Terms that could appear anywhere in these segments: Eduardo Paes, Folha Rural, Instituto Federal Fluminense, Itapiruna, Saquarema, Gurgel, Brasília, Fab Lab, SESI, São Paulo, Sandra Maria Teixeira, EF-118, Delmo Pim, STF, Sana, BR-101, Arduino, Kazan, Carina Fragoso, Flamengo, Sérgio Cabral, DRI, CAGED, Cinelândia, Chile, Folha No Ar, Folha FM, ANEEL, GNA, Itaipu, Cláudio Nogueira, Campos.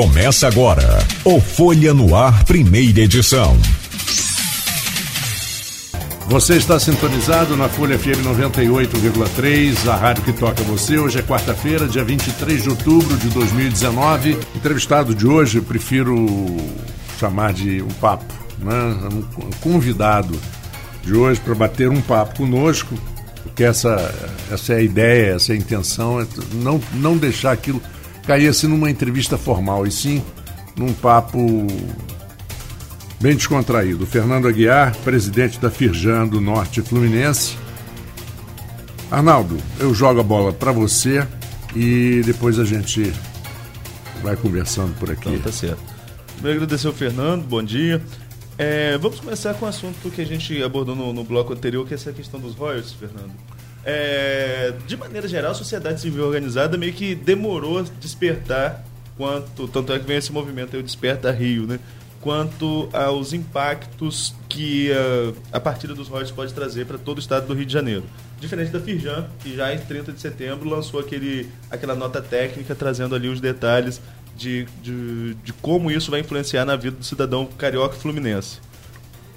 Começa agora o Folha no Ar, primeira edição. Você está sintonizado na Folha FM 98,3, a rádio que toca você. Hoje é quarta-feira, dia 23 de outubro de 2019. Entrevistado de hoje, eu prefiro chamar de um papo, né? Um convidado de hoje para bater um papo conosco, porque essa é a ideia, essa é a intenção, é não deixar aquilo cair assim numa entrevista formal, e sim num papo bem descontraído. Fernando Aguiar, presidente da FIRJAN do Norte Fluminense. Arnaldo, eu jogo a bola para você e depois a gente vai conversando por aqui. Então, tá certo. Primeiro, agradecer ao Fernando, bom dia. Vamos começar com o assunto que a gente abordou no bloco anterior, que é essa questão dos royalties, Fernando. De maneira geral, a sociedade civil organizada meio que demorou a despertar, tanto é que vem esse movimento aí, o Desperta Rio, né? Quanto aos impactos que a partida dos royalties pode trazer para todo o estado do Rio de Janeiro. Diferente da Firjan, que já em 30 de setembro lançou aquela nota técnica trazendo ali os detalhes de como isso vai influenciar na vida do cidadão carioca e fluminense.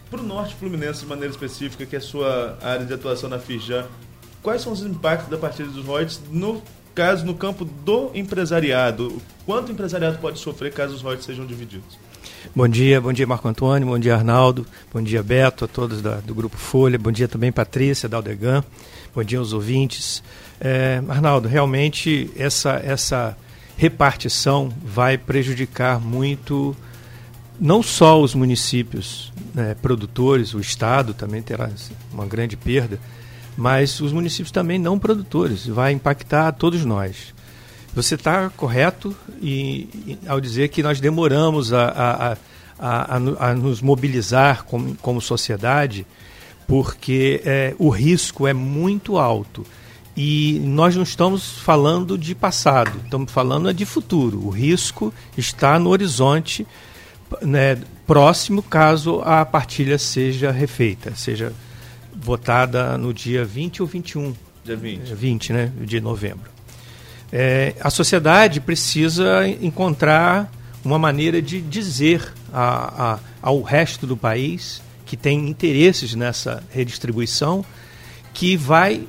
Para o norte fluminense, de maneira específica, que é a sua área de atuação na Firjan, quais são os impactos da partida dos royalties no campo do empresariado? Quanto o empresariado pode sofrer caso os royalties sejam divididos? Bom dia Marco Antônio, bom dia Arnaldo, bom dia Beto, a todos do Grupo Folha, bom dia também Patrícia, Daldegan, bom dia aos ouvintes. Arnaldo, realmente essa repartição vai prejudicar muito não só os municípios, né, produtores, o Estado também terá uma grande perda, mas os municípios também não produtores, vai impactar todos nós. Você está correto ao dizer que nós demoramos a nos mobilizar como sociedade, porque o risco é muito alto. E nós não estamos falando de passado, estamos falando de futuro. O risco está no horizonte, né, próximo, caso a partilha seja refeita, seja votada no dia 20 ou 21. Dia 20. 20, né, de novembro. A sociedade precisa encontrar uma maneira de dizer ao resto do país, que tem interesses nessa redistribuição, que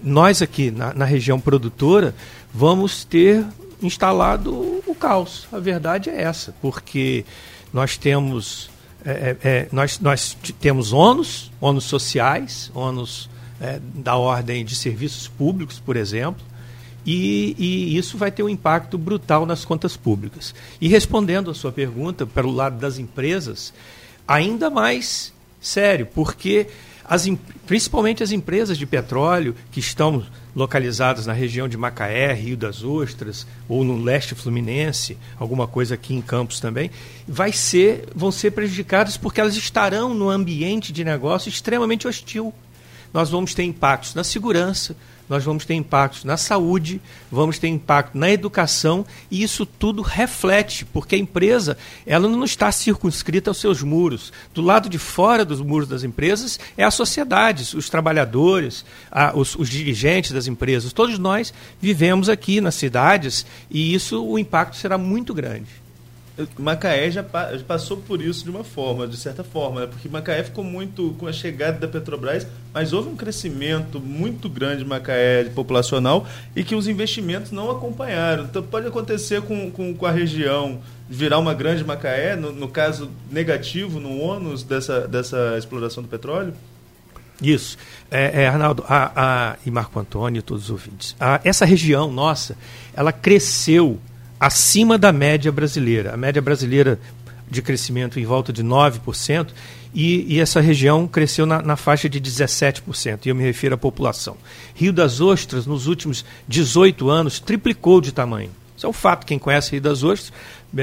nós aqui na região produtora vamos ter instalado o caos. A verdade é essa, porque nós temos ônus sociais, ônus da ordem de serviços públicos, por exemplo, e isso vai ter um impacto brutal nas contas públicas. E respondendo a sua pergunta, pelo lado das empresas, ainda mais sério, porque principalmente as empresas de petróleo que estão localizadas na região de Macaé, Rio das Ostras, ou no leste fluminense, alguma coisa aqui em Campos também, vão ser prejudicadas, porque elas estarão num ambiente de negócio extremamente hostil. Nós vamos ter impactos na segurança, nós vamos ter impactos na saúde, vamos ter impacto na educação, e isso tudo reflete, porque a empresa ela não está circunscrita aos seus muros. Do lado de fora dos muros das empresas é a sociedade, os trabalhadores, os dirigentes das empresas. Todos nós vivemos aqui nas cidades e o impacto será muito grande. Macaé já passou por isso de certa forma, né? Porque Macaé ficou muito com a chegada da Petrobras, mas houve um crescimento muito grande de Macaé populacional e que os investimentos não acompanharam. Então pode acontecer com a região virar uma grande Macaé, no caso negativo, no ônus dessa exploração do petróleo? Isso. Arnaldo e Marco Antônio e todos os ouvintes. Essa região nossa, ela cresceu acima da média brasileira. A média brasileira de crescimento em volta de 9%, e essa região cresceu na faixa de 17%, e eu me refiro à população. Rio das Ostras, nos últimos 18 anos, triplicou de tamanho. Isso é um fato. Quem conhece Rio das Ostras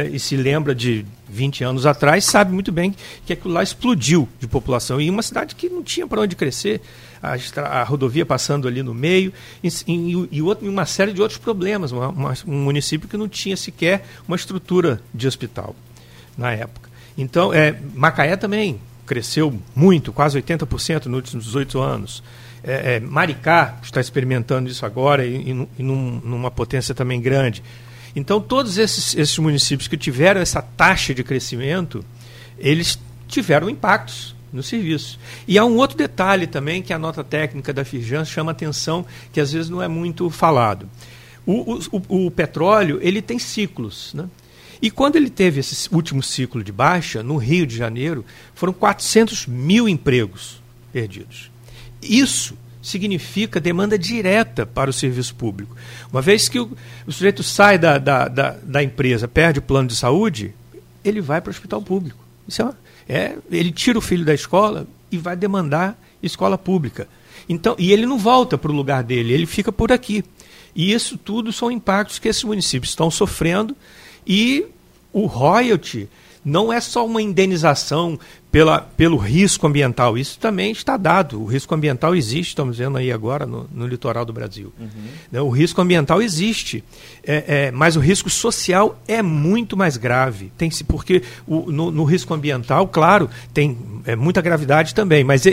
e se lembra de 20 anos atrás, sabe muito bem que aquilo lá explodiu de população. E uma cidade que não tinha para onde crescer, a rodovia passando ali no meio, e uma série de outros problemas. Um município que não tinha sequer uma estrutura de hospital na época. Então, Macaé também cresceu muito, quase 80% nos últimos 18 anos. Maricá está experimentando isso agora e numa potência também grande. Então, todos esses municípios que tiveram essa taxa de crescimento, eles tiveram impactos no serviço. E há um outro detalhe também que a nota técnica da FIRJAN chama atenção, que às vezes não é muito falado. O petróleo, ele tem ciclos, né? E quando ele teve esse último ciclo de baixa, no Rio de Janeiro, foram 400 mil empregos perdidos. Isso significa demanda direta para o serviço público. Uma vez que o sujeito sai da empresa, perde o plano de saúde, ele vai para o hospital público. Isso ele tira o filho da escola e vai demandar escola pública. Então, e ele não volta para o lugar dele, ele fica por aqui. E isso tudo são impactos que esses municípios estão sofrendo. E o royalty não é só uma indenização pelo risco ambiental, isso também está dado. O risco ambiental existe, estamos vendo aí agora no litoral do Brasil. Uhum. O risco ambiental existe, mas o risco social é muito mais grave. Porque no risco ambiental, claro, tem muita gravidade também, mas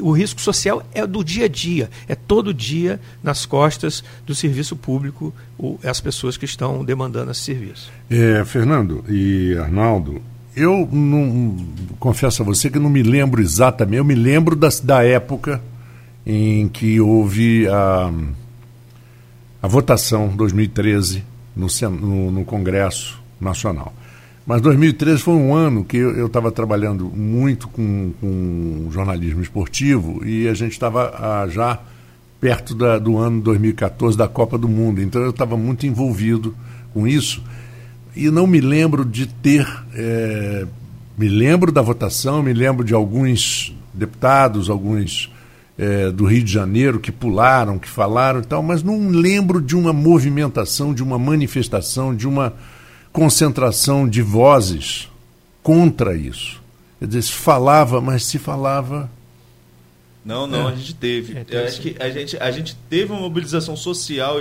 o risco social é do dia a dia, é todo dia nas costas do serviço público, as pessoas que estão demandando esse serviço. Fernando e Arnaldo, eu não, confesso a você que não me lembro exatamente, eu me lembro da época em que houve a votação 2013 no Congresso Nacional. Mas 2013 foi um ano que eu estava trabalhando muito com jornalismo esportivo e a gente estava já perto do ano 2014 da Copa do Mundo, então eu estava muito envolvido com isso. E não me lembro de ter... me lembro da votação, me lembro de alguns deputados, alguns do Rio de Janeiro que pularam, que falaram e tal, mas não lembro de uma movimentação, de uma manifestação, de uma concentração de vozes contra isso. Quer dizer, se falava... Não, a gente teve. Eu acho que a gente teve uma mobilização social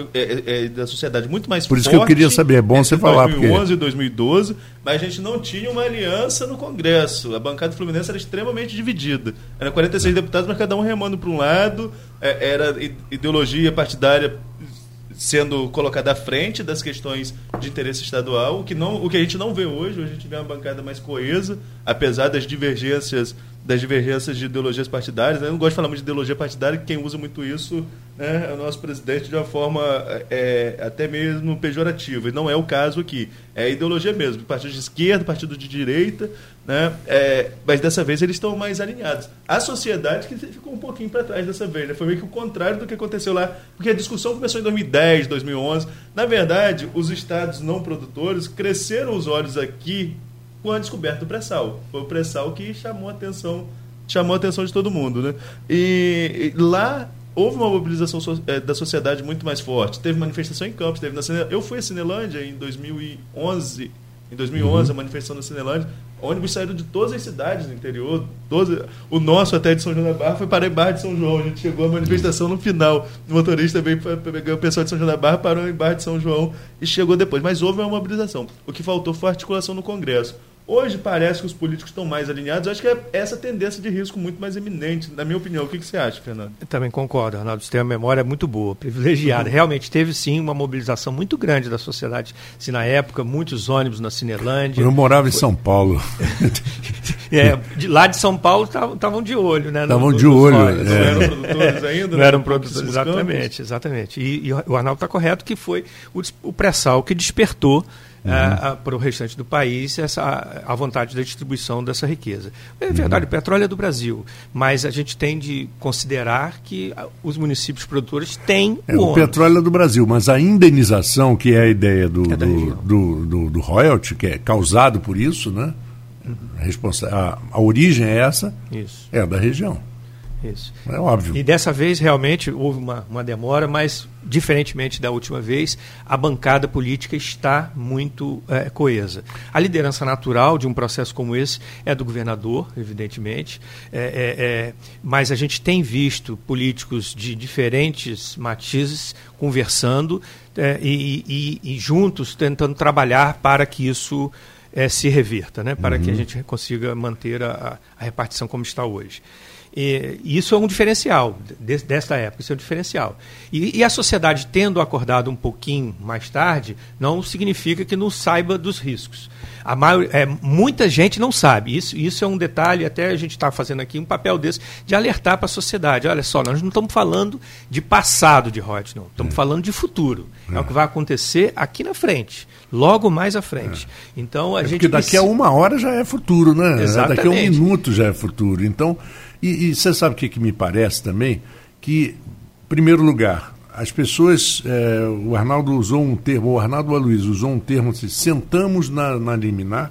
da sociedade muito mais forte. Por isso que eu queria saber, é bom você falar. Em 2011 e 2012, mas a gente não tinha uma aliança no Congresso. A bancada fluminense era extremamente dividida. Eram 46 deputados, mas cada um remando para um lado. Era ideologia partidária sendo colocada à frente das questões de interesse estadual, o que a gente não vê hoje. Hoje a gente vê uma bancada mais coesa, apesar das divergências de ideologias partidárias. Eu não gosto de falar muito de ideologia partidária, que quem usa muito isso, né, é o nosso presidente de uma forma até mesmo pejorativa, e não é o caso aqui. É ideologia mesmo, partido de esquerda, partido de direita, né, mas dessa vez eles estão mais alinhados. A sociedade que ficou um pouquinho para trás dessa vez, né, foi meio que o contrário do que aconteceu lá, porque a discussão começou em 2010, 2011. Na verdade, os estados não produtores cresceram os olhos aqui com a descoberta do pré-sal. Foi o pré-sal que chamou a atenção de todo mundo, né? E lá houve uma mobilização da sociedade muito mais forte. Teve manifestação em Campos, teve na Cinelândia. Eu fui à Cinelândia em 2011, a manifestação na Cinelândia. Ônibus saíram de todas as cidades do interior, o nosso até de São João da Barra foi para a Barra de São João. A gente chegou à manifestação no final. O motorista veio pegar o pessoal de São João da Barra, parou em Barra de São João e chegou depois. Mas houve uma mobilização. O que faltou foi a articulação no Congresso. Hoje parece que os políticos estão mais alinhados. Eu acho que é essa tendência de risco muito mais eminente, na minha opinião. O que você acha, Fernando? Eu também concordo, Arnaldo. Você tem uma memória muito boa, privilegiada. Uhum. Realmente teve, sim, uma mobilização muito grande da sociedade. Se na época, muitos ônibus na Cinelândia. Eu morava em São Paulo. Lá de São Paulo estavam de olho, né? Estavam de olho. Olhos, não eram produtores ainda? Não eram produtores, exatamente. E o Arnaldo está correto que foi o pré-sal que despertou para o restante do país a vontade da distribuição dessa riqueza. É verdade, o petróleo é do Brasil, mas a gente tem de considerar que os municípios produtores têm o petróleo é do Brasil, mas a indenização, que é a ideia do royalty, que é causado por isso, né? A origem é essa, isso. É da região. Isso. É óbvio. E dessa vez realmente houve uma demora, mas diferentemente da última vez, a bancada política está muito coesa. A liderança natural de um processo como esse é do governador, evidentemente, mas a gente tem visto políticos de diferentes matizes conversando e juntos tentando trabalhar para que isso se reverta, né? Para que a gente consiga manter a repartição como está hoje. E isso é um diferencial desta época, isso é um diferencial. E a sociedade tendo acordado um pouquinho mais tarde, não significa que não saiba dos riscos. Muita gente não sabe, isso é um detalhe, até a gente está fazendo aqui um papel desse, de alertar para a sociedade. Olha só, nós não estamos falando de passado de royalties, não, estamos falando de futuro. É o que vai acontecer aqui na frente, logo mais à frente. Então, a gente porque daqui a uma hora já é futuro, né? Exatamente. Daqui a um minuto já é futuro. Então, e você sabe o que me parece também? Que, em primeiro lugar, as pessoas, o Arnaldo usou um termo, o Arnaldo Aloysio usou um termo assim, sentamos na liminar,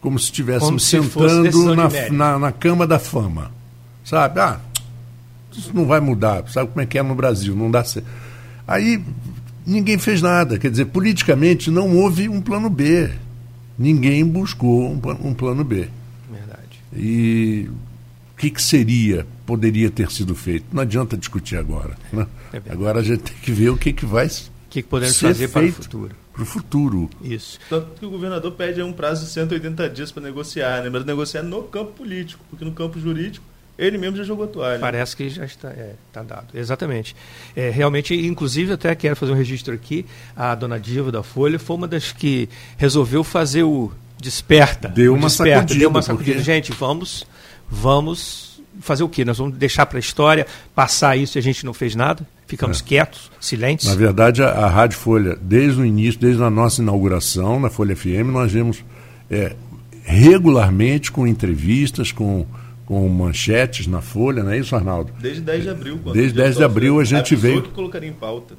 como se estivéssemos sentando na cama da fama, sabe? Ah, isso não vai mudar, sabe como é que é no Brasil, não dá certo. Aí ninguém fez nada, quer dizer, politicamente não houve um plano B, ninguém buscou um plano B. Verdade. E o que seria? Poderia ter sido feito. Não adianta discutir agora, né? Agora a gente tem que ver o que vai ser feito. O que podemos fazer para o futuro. Para o futuro. Isso. Tanto que o governador pede um prazo de 180 dias para negociar, né? Mas negociar no campo político, porque no campo jurídico ele mesmo já jogou toalha. Parece que já está dado. Exatamente. Realmente, inclusive, até quero fazer um registro aqui, a dona Diva da Folha foi uma das que resolveu fazer o Desperta. Deu uma sacudida. Porque... Gente, vamos... fazer o quê? Nós vamos deixar para a história passar isso e a gente não fez nada? Ficamos quietos, silentes? Na verdade, a Rádio Folha, desde o início, desde a nossa inauguração na Folha FM, nós vemos regularmente com entrevistas, com manchetes na Folha, não é isso, Arnaldo? Desde 10 de abril. Desde 10 de abril a gente veio... colocaria em pauta.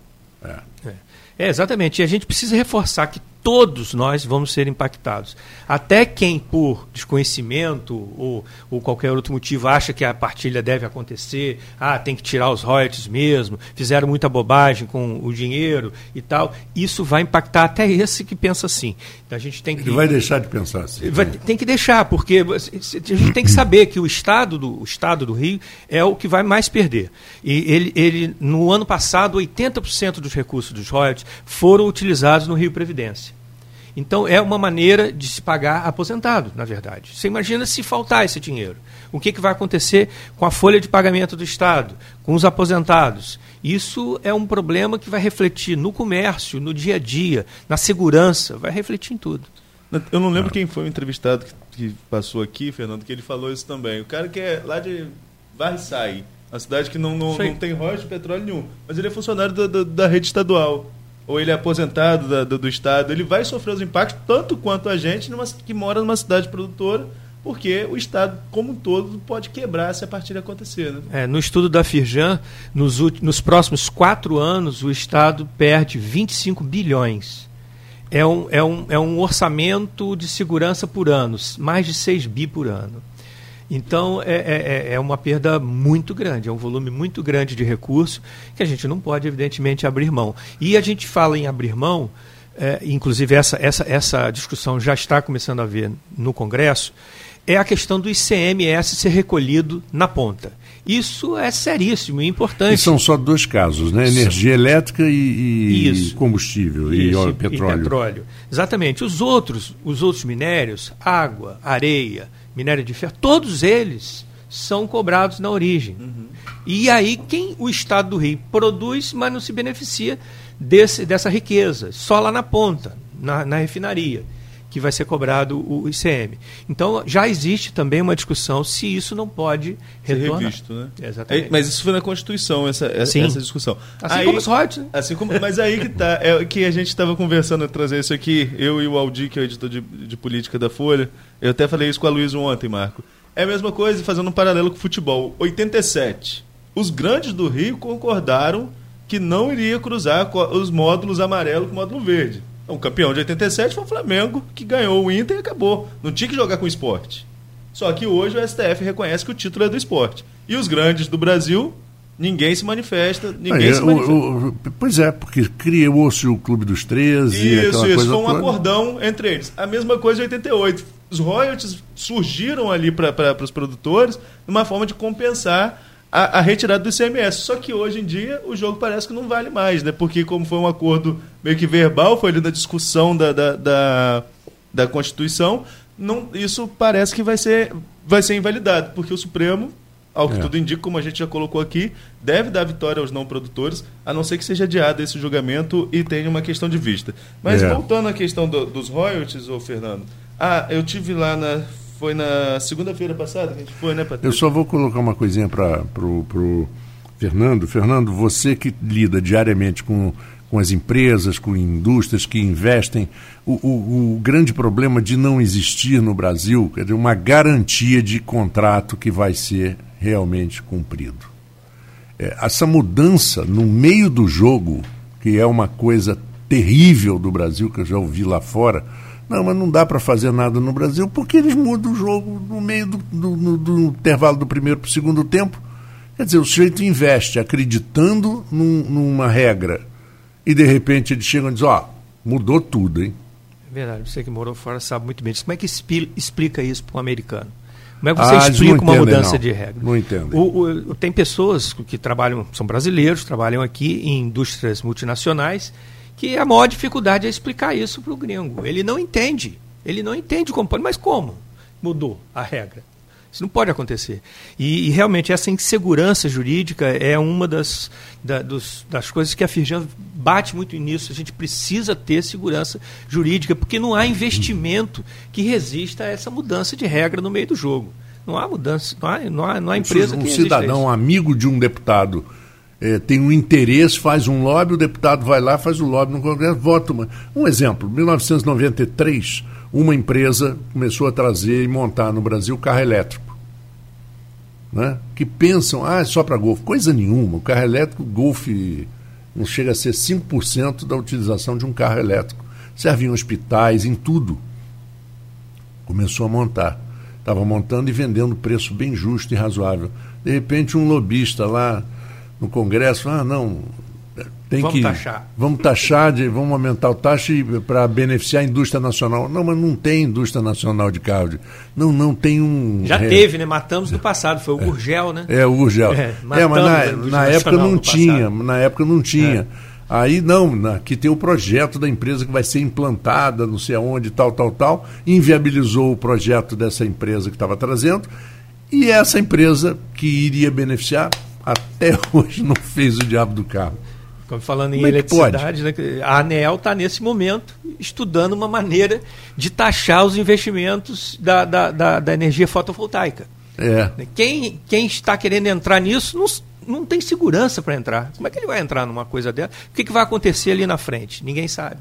Exatamente. E a gente precisa reforçar que todos nós vamos ser impactados. Até quem, por desconhecimento ou qualquer outro motivo, acha que a partilha deve acontecer, tem que tirar os royalties mesmo, fizeram muita bobagem com o dinheiro e tal, isso vai impactar até esse que pensa assim. Então, a gente tem que... Ele vai deixar de pensar assim. Tem que deixar, porque a gente tem que saber que o estado do Rio é o que vai mais perder. E ele no ano passado, 80% dos recursos dos royalties foram utilizados no Rio Previdência. Então, é uma maneira de se pagar aposentado, na verdade. Você imagina se faltar esse dinheiro. O que vai acontecer com a folha de pagamento do Estado, com os aposentados? Isso é um problema que vai refletir no comércio, no dia a dia, na segurança, vai refletir em tudo. Eu não lembro quem foi o entrevistado que passou aqui, Fernando, que ele falou isso também. O cara que é lá de Barriçai, uma cidade que não tem rocha de petróleo nenhum, mas ele é funcionário da rede estadual. Ou ele é aposentado do Estado, ele vai sofrer os impactos tanto quanto a gente que mora numa cidade produtora, porque o Estado como um todo pode quebrar se a partilha acontecer. Né? No estudo da FIRJAN, nos próximos 4 anos, o Estado perde 25 bilhões. É um orçamento de segurança por ano, mais de 6 bi por ano. Então, é uma perda muito grande, é um volume muito grande de recurso que a gente não pode, evidentemente, abrir mão. E a gente fala em abrir mão, inclusive essa discussão já está começando a haver no Congresso, é a questão do ICMS ser recolhido na ponta. Isso é seríssimo e importante. E são só 2 casos, né? Energia elétrica e combustível, isso, e óleo, petróleo. Exatamente. Os outros minérios, água, areia, minério de ferro, todos eles são cobrados na origem. Uhum. E aí o Estado do Rio produz, mas não se beneficia dessa riqueza, só lá na ponta, na refinaria, que vai ser cobrado o ICM. Então, já existe também uma discussão se isso não pode retornar. Ser revisto, né? Exatamente. Mas isso foi na Constituição, essa discussão. Assim como os royalties, né? Mas aí que está. É que a gente estava conversando, trazer isso aqui, eu e o Aldir, que é o editor de política da Folha, eu até falei isso com a Luísa ontem, Marco. É a mesma coisa, fazendo um paralelo com o futebol. 87. Os grandes do Rio concordaram que não iria cruzar os módulos amarelo com o módulo verde. O campeão de 87 foi o Flamengo, que ganhou o Inter e acabou. Não tinha que jogar com o Sport. Só que hoje o STF reconhece que o título é do Sport. E os grandes do Brasil, ninguém se manifesta. Pois é, porque criou-se o Clube dos 13. Isso foi um acordão entre eles. A mesma coisa em 88. Os royalties surgiram ali para os produtores numa forma de compensar a retirada do ICMS. Só que hoje em dia o jogo parece que não vale mais, né? Porque como foi um acordo meio que verbal, foi ali da discussão da Constituição, isso parece que vai ser vai ser invalidado, porque o Supremo, ao que tudo indica, como a gente já colocou aqui, deve dar vitória aos não produtores, a não ser que seja adiado esse julgamento e tenha uma questão de vista. Mas voltando à questão dos royalties, ô Fernando, eu tive lá foi na segunda-feira passada que a gente foi, né, Patrícia? Eu só vou colocar uma coisinha para o Fernando. Fernando, você que lida diariamente com as empresas, com indústrias que investem, o grande problema de não existir no Brasil é uma garantia de contrato que vai ser realmente cumprido. Essa mudança no meio do jogo, que é uma coisa terrível do Brasil, que eu já ouvi lá fora, não, mas não dá para fazer nada no Brasil, porque eles mudam o jogo no meio do intervalo do primeiro para o segundo tempo. Quer dizer, o sujeito investe acreditando numa regra, e de repente eles chegam e dizem, mudou tudo, hein? É verdade, você que morou fora sabe muito bem disso. Como é que explica isso para um americano? Como é que você explica uma mudança de regra? Não entendo. Tem pessoas que trabalham, são brasileiros, trabalham aqui em indústrias multinacionais, que a maior dificuldade é explicar isso para o gringo. Ele não entende como pode, mas como mudou a regra? Isso não pode acontecer. E realmente essa insegurança jurídica é uma das coisas que a FIRJAN bate muito nisso. A gente precisa ter segurança jurídica, porque não há investimento que resista a essa mudança de regra no meio do jogo. Não há mudança, não há empresa que resista a isso. Um cidadão amigo de um deputado tem um interesse, faz um lobby, o deputado vai lá, faz o lobby no Congresso, vota. Um exemplo, em 1993... uma empresa começou a trazer e montar no Brasil carro elétrico. Né? Que pensam, é só para Golf. Coisa nenhuma. O carro elétrico, Golf, não chega a ser 5% da utilização de um carro elétrico. Serve em hospitais, em tudo. Começou a montar. Estava montando e vendendo preço bem justo e razoável. De repente, um lobista lá no Congresso, vamos aumentar o taxa para beneficiar a indústria nacional. Não, mas não tem indústria nacional de carro. Não tem um... Já teve, né? Matamos no passado, foi o Gurgel, né? O Gurgel. Mas na época não tinha. Aí aqui tem o projeto da empresa que vai ser implantada, não sei aonde, tal. Inviabilizou o projeto dessa empresa que estava trazendo, e essa empresa que iria beneficiar até hoje não fez o diabo do carro. Falando em eletricidade, né, a ANEEL está nesse momento estudando uma maneira de taxar os investimentos da energia fotovoltaica. Quem está querendo entrar nisso não tem segurança para entrar. Como é que ele vai entrar numa coisa dela? O que vai acontecer ali na frente? Ninguém sabe.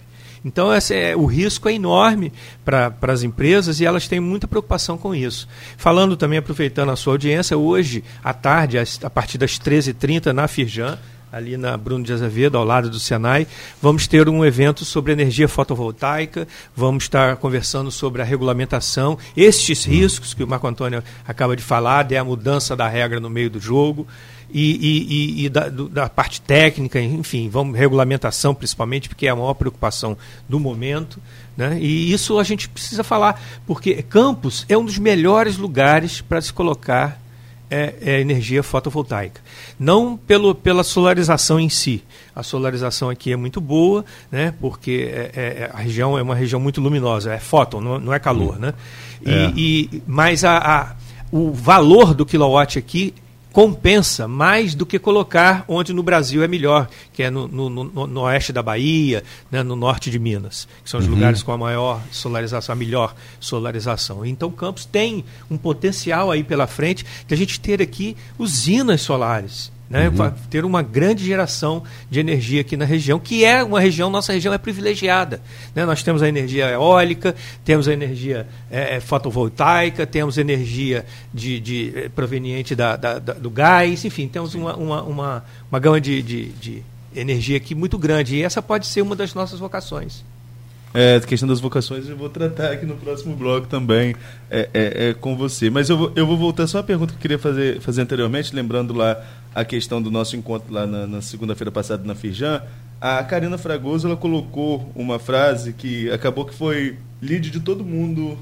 Então o risco é enorme para as empresas, e elas têm muita preocupação com isso. Falando também, aproveitando a sua audiência, hoje à tarde, a partir das 13h30 na FIRJAN, ali na Bruno de Azevedo, ao lado do Senai, vamos ter um evento sobre energia fotovoltaica, vamos estar conversando sobre a regulamentação, estes riscos que o Marco Antônio acaba de falar, de a mudança da regra no meio do jogo, e da parte técnica, enfim, regulamentação principalmente, porque é a maior preocupação do momento, né? E isso a gente precisa falar, porque Campos é um dos melhores lugares para se colocar energia fotovoltaica. Não pela solarização em si. A solarização aqui é muito boa, né, porque a região é uma região muito luminosa, é fóton, não é calor. Né? Mas o valor do quilowatt aqui compensa mais do que colocar onde no Brasil é melhor, que é no oeste da Bahia, né, no norte de Minas, que são os lugares com a maior solarização, a melhor solarização. Então Campos tem um potencial aí pela frente de a gente ter aqui usinas solares, né, ter uma grande geração de energia aqui na região, que é uma região, nossa região é privilegiada, né? Nós temos a energia eólica, temos a energia fotovoltaica, temos energia proveniente do gás, enfim, temos uma gama de energia aqui muito grande, e essa pode ser uma das nossas vocações. A questão das vocações eu vou tratar aqui no próximo bloco também com você. Mas eu vou voltar só à pergunta que eu queria fazer anteriormente, lembrando lá a questão do nosso encontro lá na segunda-feira passada na FIRJAN. A Carina Fragoso, ela colocou uma frase que acabou que foi lead de todo mundo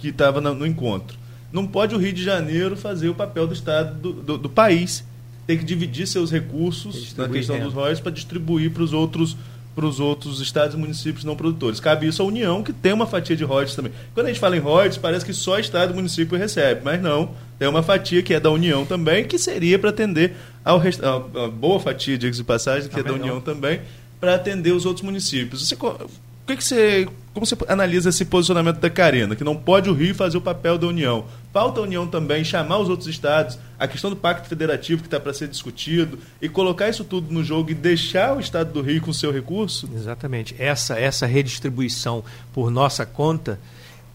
que estava no encontro. Não pode o Rio de Janeiro fazer o papel do Estado do país, tem que dividir seus recursos na questão dos royalties para distribuir para os outros para os outros estados e municípios não produtores. Cabe isso à União, que tem uma fatia de royalties também. Quando a gente fala em royalties, parece que só estado e município recebe, mas não. Tem uma fatia que é da União também, que seria para atender ao a boa fatia, diga-se de passagem, que é da União também, para atender os outros municípios. Você, como você analisa esse posicionamento da Carina, que não pode o Rio fazer o papel da União? Falta a União também chamar os outros estados, a questão do Pacto Federativo que está para ser discutido, e colocar isso tudo no jogo e deixar o estado do Rio com o seu recurso? Exatamente. Essa redistribuição por nossa conta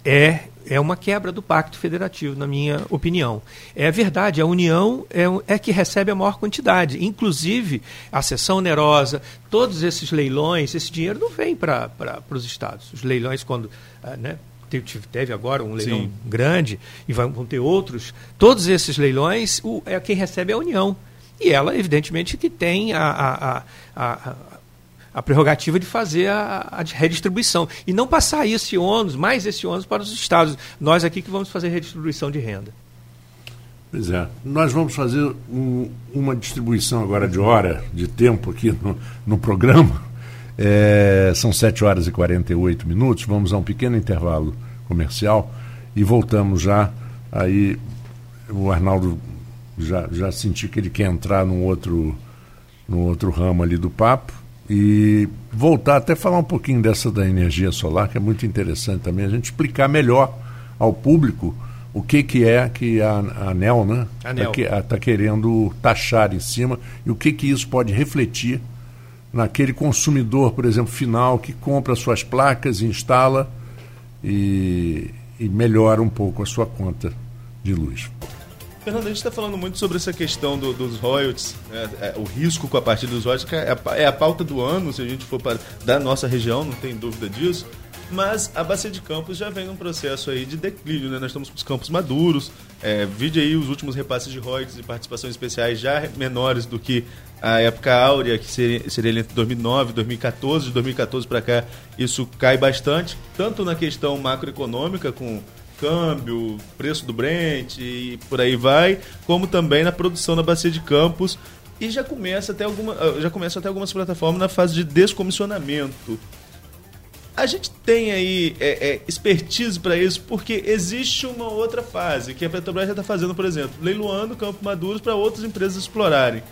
é uma quebra do Pacto Federativo, na minha opinião. É verdade, a União é que recebe a maior quantidade, inclusive a cessão onerosa, todos esses leilões, esse dinheiro não vem para os estados. Os leilões, quando teve agora um leilão Sim. grande, e vão ter outros, todos esses leilões, quem recebe é a União. E ela, evidentemente, que tem a prerrogativa de fazer a redistribuição e não passar esse ônus para os estados. Nós aqui que vamos fazer redistribuição de renda. Pois é. Nós vamos fazer uma distribuição agora de hora, de tempo aqui no programa. São 7h48. Vamos a um pequeno intervalo comercial e voltamos já. Aí o Arnaldo já senti que ele quer entrar num outro ramo ali do papo. E voltar até falar um pouquinho dessa da energia solar, que é muito interessante também, a gente explicar melhor ao público o que é que a ANEEL está querendo taxar em cima e o que isso pode refletir naquele consumidor, por exemplo, final, que compra suas placas, instala e melhora um pouco a sua conta de luz. Fernando, a gente está falando muito sobre essa questão dos royalties, o risco com a partilha dos royalties, que é a pauta do ano, se a gente for da nossa região, não tem dúvida disso, mas a Bacia de Campos já vem num processo aí de declínio, né? Nós estamos com os campos maduros, vide aí os últimos repasses de royalties e participações especiais já menores do que a época áurea, que seria entre 2009 e 2014, de 2014 para cá isso cai bastante, tanto na questão macroeconômica, com câmbio, preço do Brent e por aí vai, como também na produção da Bacia de Campos, e já começa até algumas plataformas na fase de descomissionamento. A gente tem aí expertise para isso, porque existe uma outra fase, que a Petrobras já está fazendo, por exemplo, leiloando campos maduros para outras empresas explorarem.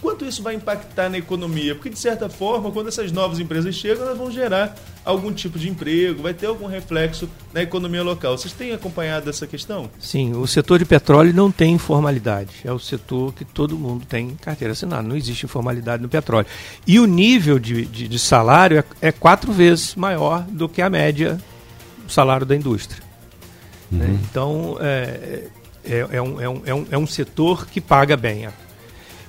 Quanto isso vai impactar na economia? Porque, de certa forma, quando essas novas empresas chegam, elas vão gerar algum tipo de emprego, vai ter algum reflexo na economia local. Vocês têm acompanhado essa questão? Sim, o setor de petróleo não tem informalidade. É o setor que todo mundo tem carteira assinada. Não existe informalidade no petróleo. E o nível de salário é 4 vezes maior do que a média do salário da indústria. Uhum. Né? Então, é um setor que paga bem.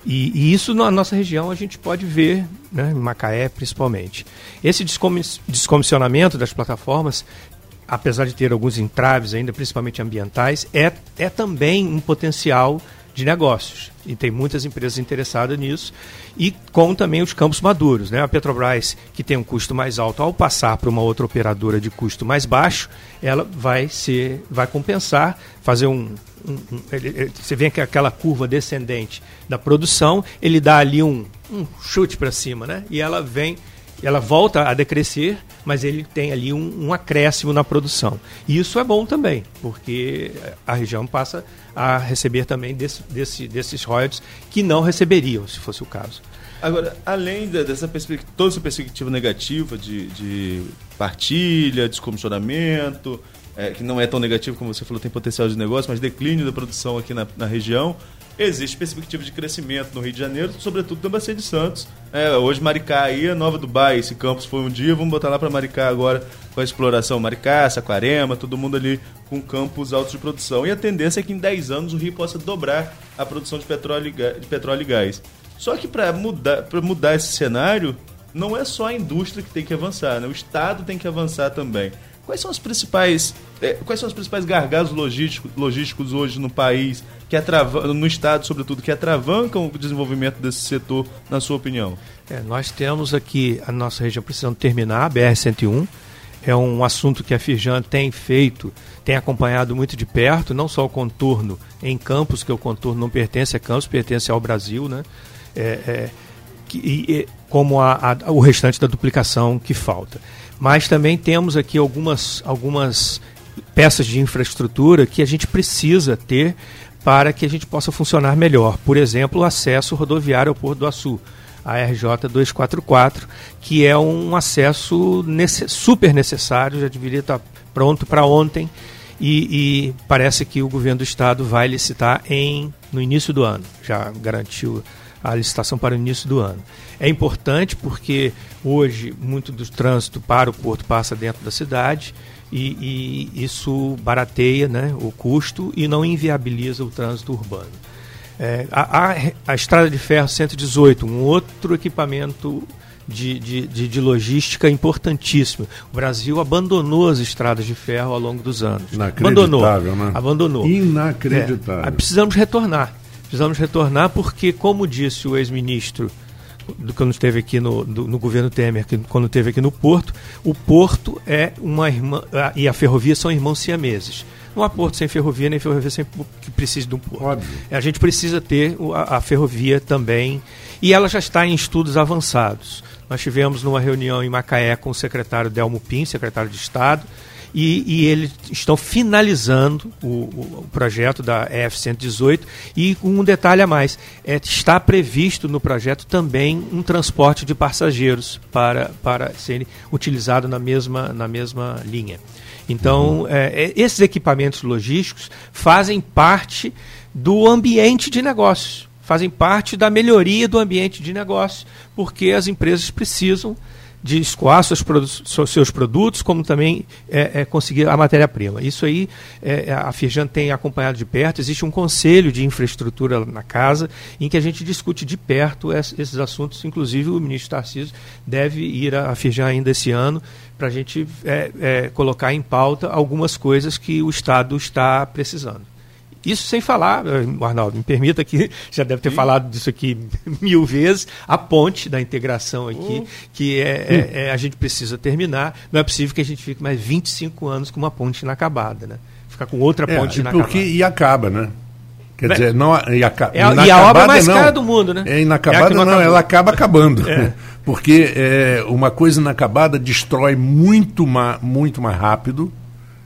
E isso na nossa região a gente pode ver, né, em Macaé principalmente. Esse descomissionamento das plataformas, apesar de ter alguns entraves ainda, principalmente ambientais, é também um potencial de negócios. E tem muitas empresas interessadas nisso. E com também os campos maduros, né? A Petrobras, que tem um custo mais alto, ao passar para uma outra operadora de custo mais baixo, ela vai compensar, fazer você vê que aquela curva descendente da produção, ele dá ali um chute para cima, né? E ela volta a decrescer, mas ele tem ali um acréscimo na produção. E isso é bom também, porque a região passa a receber também desses royalties que não receberiam, se fosse o caso. Agora, além dessa toda essa perspectiva negativa de partilha, descomissionamento, que não é tão negativo como você falou, tem potencial de negócio, mas declínio da produção aqui na região, existe perspectiva de crescimento no Rio de Janeiro, sobretudo na Bacia de Santos. Hoje Maricá aí é Nova Dubai, esse campus foi um dia, vamos botar lá para Maricá agora com a exploração. Maricá, Saquarema, todo mundo ali com campos altos de produção. E a tendência é que em 10 anos o Rio possa dobrar a produção de petróleo e gás. Só que para mudar esse cenário, não é só a indústria que tem que avançar, né? O Estado tem que avançar também. Quais são os principais gargalos logísticos hoje no país, no Estado, sobretudo, que atravancam o desenvolvimento desse setor, na sua opinião? Nós temos aqui, a nossa região precisando terminar, a BR-101, é um assunto que a FIRJAN tem acompanhado muito de perto, não só o contorno em Campos, que o contorno não pertence a Campos, pertence ao Brasil, né? como o restante da duplicação que falta. Mas também temos aqui algumas peças de infraestrutura que a gente precisa ter para que a gente possa funcionar melhor. Por exemplo, o acesso rodoviário ao Porto do Açu, a RJ 244, que é um acesso super necessário, já deveria estar pronto para ontem, e parece que o governo do estado vai licitar no início do ano, já garantiu a licitação para o início do ano. É importante porque hoje muito do trânsito para o porto passa dentro da cidade, e isso barateia, né, o custo e não inviabiliza o trânsito urbano. A Estrada de Ferro 118, um outro equipamento de logística importantíssimo. O Brasil abandonou as estradas de ferro ao longo dos anos. Inacreditável, né? Abandonou. Inacreditável. Precisamos retornar porque, como disse o ex-ministro, quando esteve aqui no governo Temer, quando esteve aqui no Porto, o Porto é uma irmã, e a ferrovia são irmãos siameses. Não há porto sem ferrovia, nem ferrovia sem que precise de um porto. Óbvio. A gente precisa ter a ferrovia também, e ela já está em estudos avançados. Nós tivemos numa reunião em Macaé com o secretário Delmo Pim, secretário de Estado, e eles estão finalizando o projeto da EF-118, e um detalhe a mais, está previsto no projeto também um transporte de passageiros para serem utilizado na mesma linha. Então, esses equipamentos logísticos fazem parte do ambiente de negócios, fazem parte da melhoria do ambiente de negócios, porque as empresas precisam de escoar seus produtos, como também conseguir a matéria-prima. Isso aí, a FIRJAN tem acompanhado de perto. Existe um conselho de infraestrutura na casa em que a gente discute de perto esses assuntos. Inclusive, o ministro Tarcísio deve ir à FIRJAN ainda esse ano para a gente colocar em pauta algumas coisas que o Estado está precisando. Isso sem falar, Arnaldo, me permita que já deve ter falado disso aqui 1000 vezes, a ponte da integração aqui, que a gente precisa terminar. Não é possível que a gente fique mais 25 anos com uma ponte inacabada, né? Ficar com outra ponte inacabada. Porque acaba, né? Quer dizer, não, a obra mais cara do mundo, né? É inacabada, não, ela acaba acabando. Porque uma coisa inacabada destrói muito mais rápido,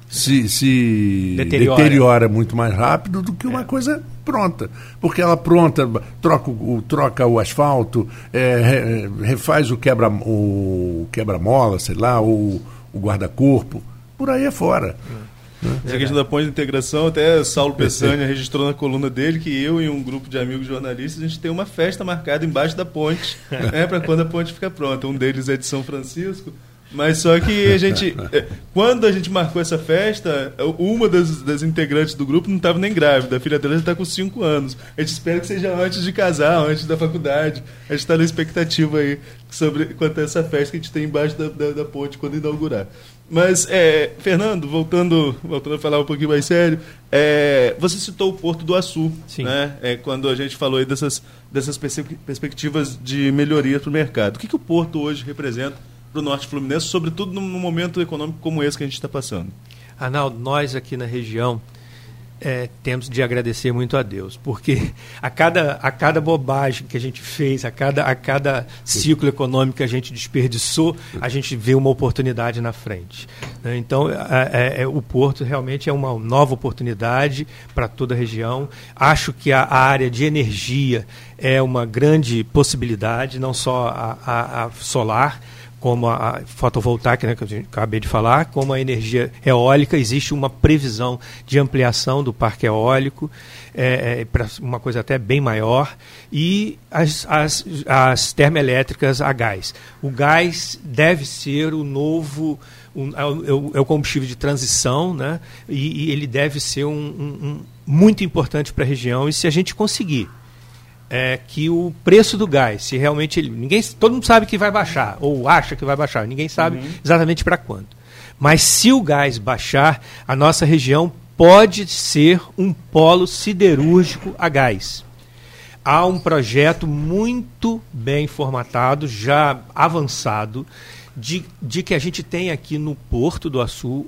se deteriora muito mais rápido do que uma coisa pronta, porque ela pronta troca o asfalto, refaz o quebra-mola, sei lá, ou o guarda-corpo, por aí afora. Essa questão da ponte de integração, até Saulo Peçanha registrou na coluna dele que eu e um grupo de amigos jornalistas, a gente tem uma festa marcada embaixo da ponte, para quando a ponte fica pronta. Um deles é de São Francisco. Mas só que a gente, quando a gente marcou essa festa, uma das integrantes do grupo não estava nem grávida. A filha dela já está com 5 anos. A gente espera que seja antes de casar, antes da faculdade. A gente está na expectativa aí quanto a essa festa que a gente tem embaixo da ponte quando inaugurar. Mas, Fernando, voltando a falar um pouquinho mais sério, você citou o Porto do Açu, né? Quando a gente falou aí dessas perspectivas de melhoria para o mercado. O que o Porto hoje representa para o Norte Fluminense, sobretudo num momento econômico como esse que a gente está passando? Arnaldo, nós aqui na região temos de agradecer muito a Deus, porque a cada bobagem que a gente fez, a cada ciclo econômico que a gente desperdiçou, a gente vê uma oportunidade na frente. Então, o Porto realmente é uma nova oportunidade para toda a região. Acho que a área de energia é uma grande possibilidade, não só a solar, como a fotovoltaica, né, que eu acabei de falar, como a energia eólica. Existe uma previsão de ampliação do parque eólico para uma coisa até bem maior, e as termoelétricas a gás. O gás deve ser o novo... é o combustível de transição, né, e ele deve ser um muito importante para a região, e se a gente conseguir... que o preço do gás, se realmente todo mundo sabe que vai baixar, ou acha que vai baixar, ninguém sabe exatamente para quando. Mas se o gás baixar, a nossa região pode ser um polo siderúrgico a gás. Há um projeto muito bem formatado, já avançado, de que a gente tem aqui no Porto do Açu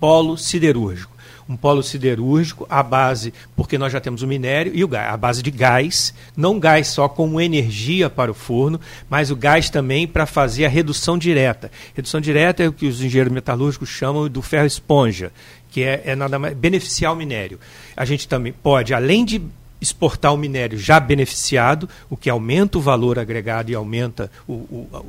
polo siderúrgico. Um polo siderúrgico à base, porque nós já temos o minério e o gás, a base de gás, não gás só como energia para o forno, mas o gás também para fazer a redução direta. Redução direta é o que os engenheiros metalúrgicos chamam do ferro esponja, que é nada mais beneficiar o minério. A gente também pode, além de exportar o minério já beneficiado, o que aumenta o valor agregado e aumenta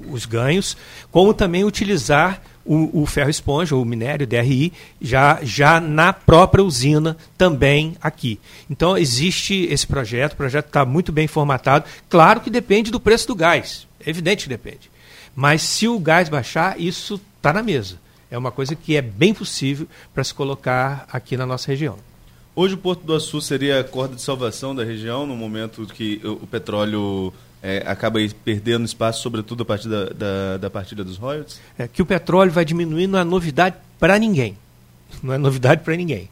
os ganhos, como também utilizar o ferro esponja, o minério, o DRI, já na própria usina também aqui. Então existe esse projeto, o projeto está muito bem formatado, claro que depende do preço do gás, é evidente que depende, mas se o gás baixar, isso está na mesa. É uma coisa que é bem possível para se colocar aqui na nossa região. Hoje o Porto do Açu seria a corda de salvação da região, no momento que o petróleo acaba perdendo espaço, sobretudo a partir da partilha dos royalties? É, que o petróleo vai diminuir não é novidade para ninguém. Não é novidade para ninguém.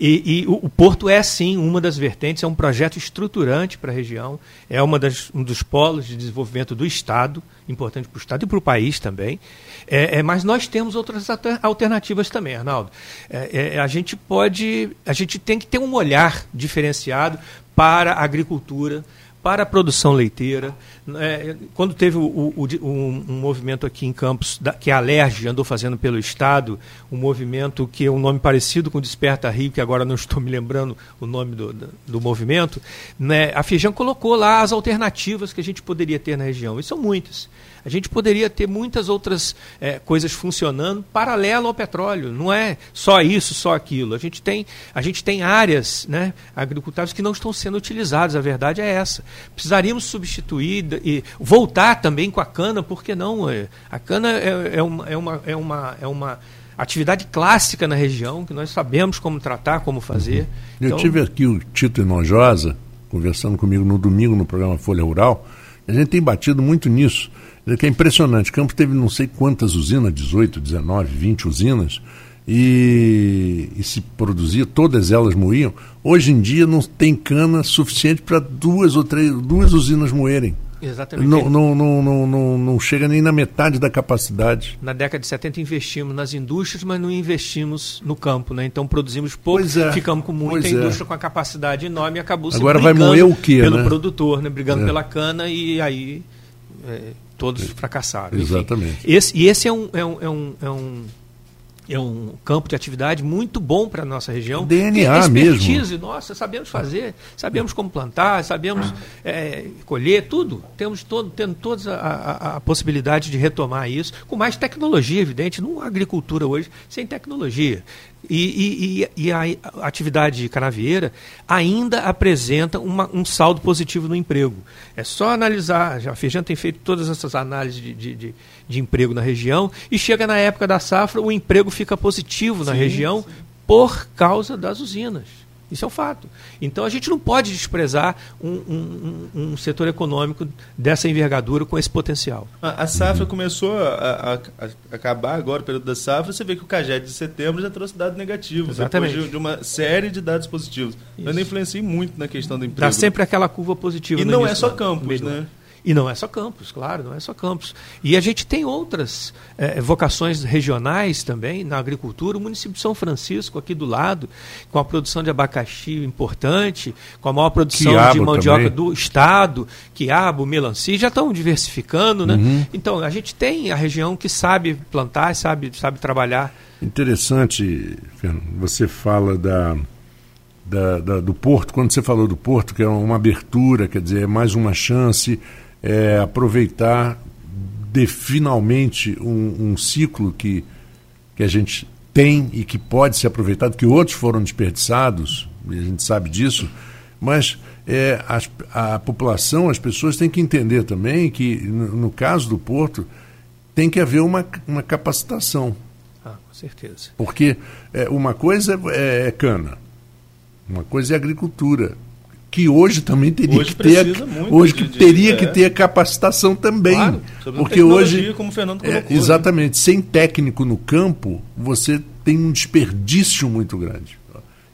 E o Porto é, sim, uma das vertentes, é um projeto estruturante para a região, é um dos polos de desenvolvimento do Estado, importante para o Estado e para o país também. Mas nós temos outras alternativas também, Arnaldo. A gente tem que ter um olhar diferenciado para a agricultura, para a produção leiteira. Quando teve um movimento aqui em Campos, que a Alerj andou fazendo pelo Estado, um movimento que é um nome parecido com Desperta Rio, que agora não estou me lembrando o nome do movimento, né? A FIRJAN colocou lá as alternativas que a gente poderia ter na região, e são muitas. A gente poderia ter muitas outras coisas funcionando paralelo ao petróleo. Não é só isso, só aquilo. A gente tem áreas, né, agricultáveis que não estão sendo utilizadas. A verdade é essa. Precisaríamos substituir e voltar também com a cana, por que não? A cana é uma atividade clássica na região, que nós sabemos como tratar, como fazer. Uhum. Eu tive aqui o Tito Inojosa conversando comigo no domingo no programa Folha Rural. A gente tem batido muito nisso. Que é impressionante, Campos teve não sei quantas usinas, 18, 19, 20 usinas, e se produzia, todas elas moíam. Hoje em dia não tem cana suficiente para duas usinas moerem. Exatamente. Não chega nem na metade da capacidade. Na década de 70 investimos nas indústrias, mas não investimos no campo, né? Então produzimos pouco, ficamos com muita indústria com a capacidade enorme e acabou se brigando. Agora vai moer o quê, pelo produtor, né? Brigando pela cana e aí... todos fracassaram. Exatamente. Enfim, esse é um campo de atividade muito bom para a nossa região. DNA expertise, mesmo. Nossa, sabemos fazer, sabemos como plantar, sabemos colher, tudo. Tendo todas a possibilidade de retomar isso, com mais tecnologia, evidente. Não há agricultura hoje sem tecnologia. E a atividade canavieira ainda apresenta um saldo positivo no emprego. É só analisar, a FIRJAN tem feito todas essas análises de emprego na região e chega na época da safra, o emprego fica positivo na região por causa das usinas. Isso é um fato. Então a gente não pode desprezar um setor econômico dessa envergadura com esse potencial. A safra começou a acabar agora, o período da safra, você vê que o CAGED de setembro já trouxe dados negativos. Exatamente. Depois de uma série de dados positivos. Isso. Eu não influenciei muito na questão do emprego. Dá sempre aquela curva positiva. E não é só Campos, né? E não é só Campos, claro, não é só Campos. E a gente tem outras vocações regionais também na agricultura. O município de São Francisco, aqui do lado, com a produção de abacaxi importante, com a maior produção quiabo de mandioca também do estado, quiabo, melancia, já estão diversificando, né? Uhum. Então, a gente tem a região que sabe plantar, sabe trabalhar. Interessante, Fernando, você fala do Porto. Quando você falou do Porto, que é uma abertura, quer dizer, é mais uma chance... aproveitar finalmente um ciclo que a gente tem e que pode ser aproveitado, que outros foram desperdiçados, e a gente sabe disso, mas a população, as pessoas têm que entender também que, no caso do Porto, tem que haver uma capacitação. Ah, com certeza. Porque uma coisa é cana, uma coisa é agricultura, que hoje também teria hoje que ter a capacitação também, claro, porque hoje, como o Fernando colocou, exatamente, né? Sem técnico no campo você tem um desperdício muito grande,